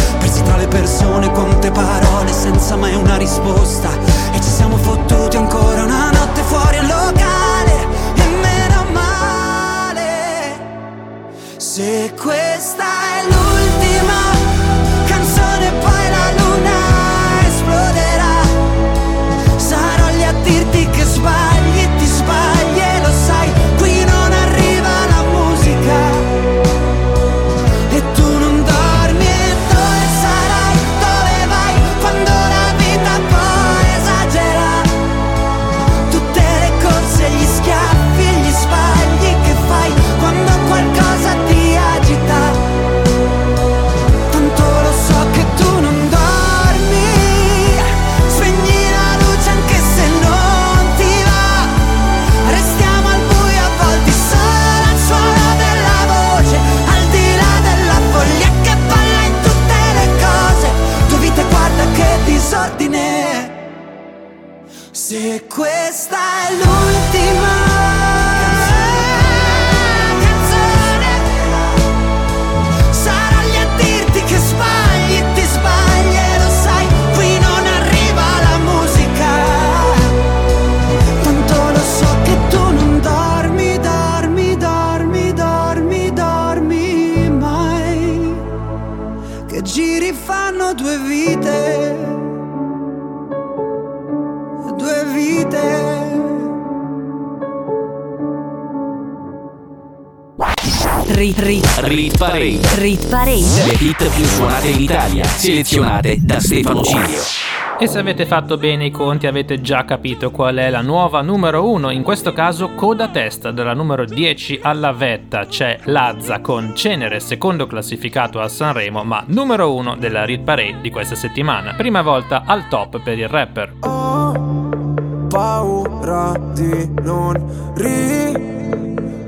Persi tra le persone, quante parole senza mai una risposta. E ci siamo fottuti ancora una notte fuori al locale, e meno male. Se questa è l'ultima canzone poi la luna esploderà. Sarò lì a dirti che sbagli, ti sbagli e lo sai. Qui non arriva la musica e tu non dormi. E dove sarai, dove vai quando la vita poi esagera? Tutte le corse, gli schiaffi, gli sbagli che fai quando qualcosa ti agita. Tanto lo so che tu non dormi. Se questa è l'ultima canzone, sarò lì a dirti che sbagli, ti sbagli e lo sai. Qui non arriva la musica, tanto lo so che tu non dormi, dormi, dormi, dormi, dormi mai. Che giri fanno due vite. Rit Rit Rit Parade. Rit Parade. Le hit più suonate in Italia, selezionate da Stefano Cilio. E se avete fatto bene i conti avete già capito qual è la nuova numero uno, in questo caso coda testa dalla numero dieci alla vetta, c'è Lazza con Cenere, secondo classificato a Sanremo, ma numero uno della Rit Parade di questa settimana. Prima volta al top per il rapper. Ho paura di non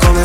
come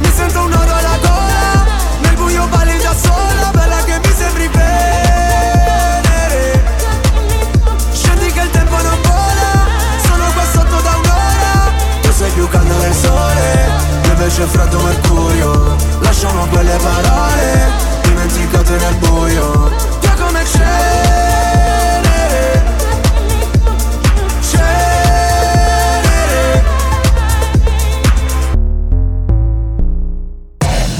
Mi sento un nodo alla gola, nel buio balli da sola, bella che mi sembri venere. Scendi che il tempo non vola, sono qua sotto da un'ora. Tu sei più caldo del sole, io invece freddo mercurio. Lasciamo quelle parole, dimenticate nel buio. Via come cenere, cenere.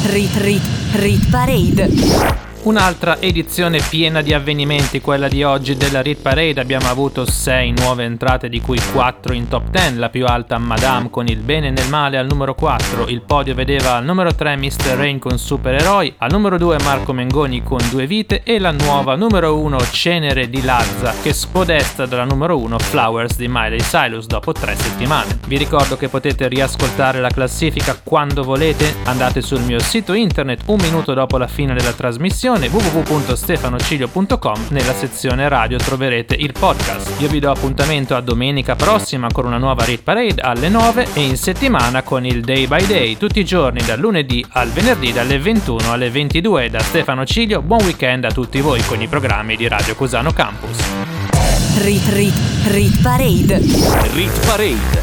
Rit, rit, rit parade. Un'altra edizione piena di avvenimenti, quella di oggi della Rit Parade. Abbiamo avuto sei nuove entrate, di cui quattro in top dieci. La più alta Madame con Il bene nel male al numero quattro. Il podio vedeva al numero tre mister Rain con Supereroi, al numero due Marco Mengoni con Due vite, e la nuova numero uno Cenere di Lazza, che spodesta dalla numero uno Flowers di Miley Cyrus dopo tre settimane. Vi ricordo che potete riascoltare la classifica quando volete. Andate sul mio sito internet un minuto dopo la fine della trasmissione, w w w punto stefano cilio punto com, nella sezione radio troverete il podcast. Io vi do appuntamento a domenica prossima con una nuova Rit Parade alle nove, e in settimana con il Day by Day, tutti i giorni dal lunedì al venerdì dalle ventuno alle ventidue. Da Stefano Cilio, buon weekend a tutti voi con i programmi di Radio Cusano Campus. Rit Rit Rit Parade. Rit Parade,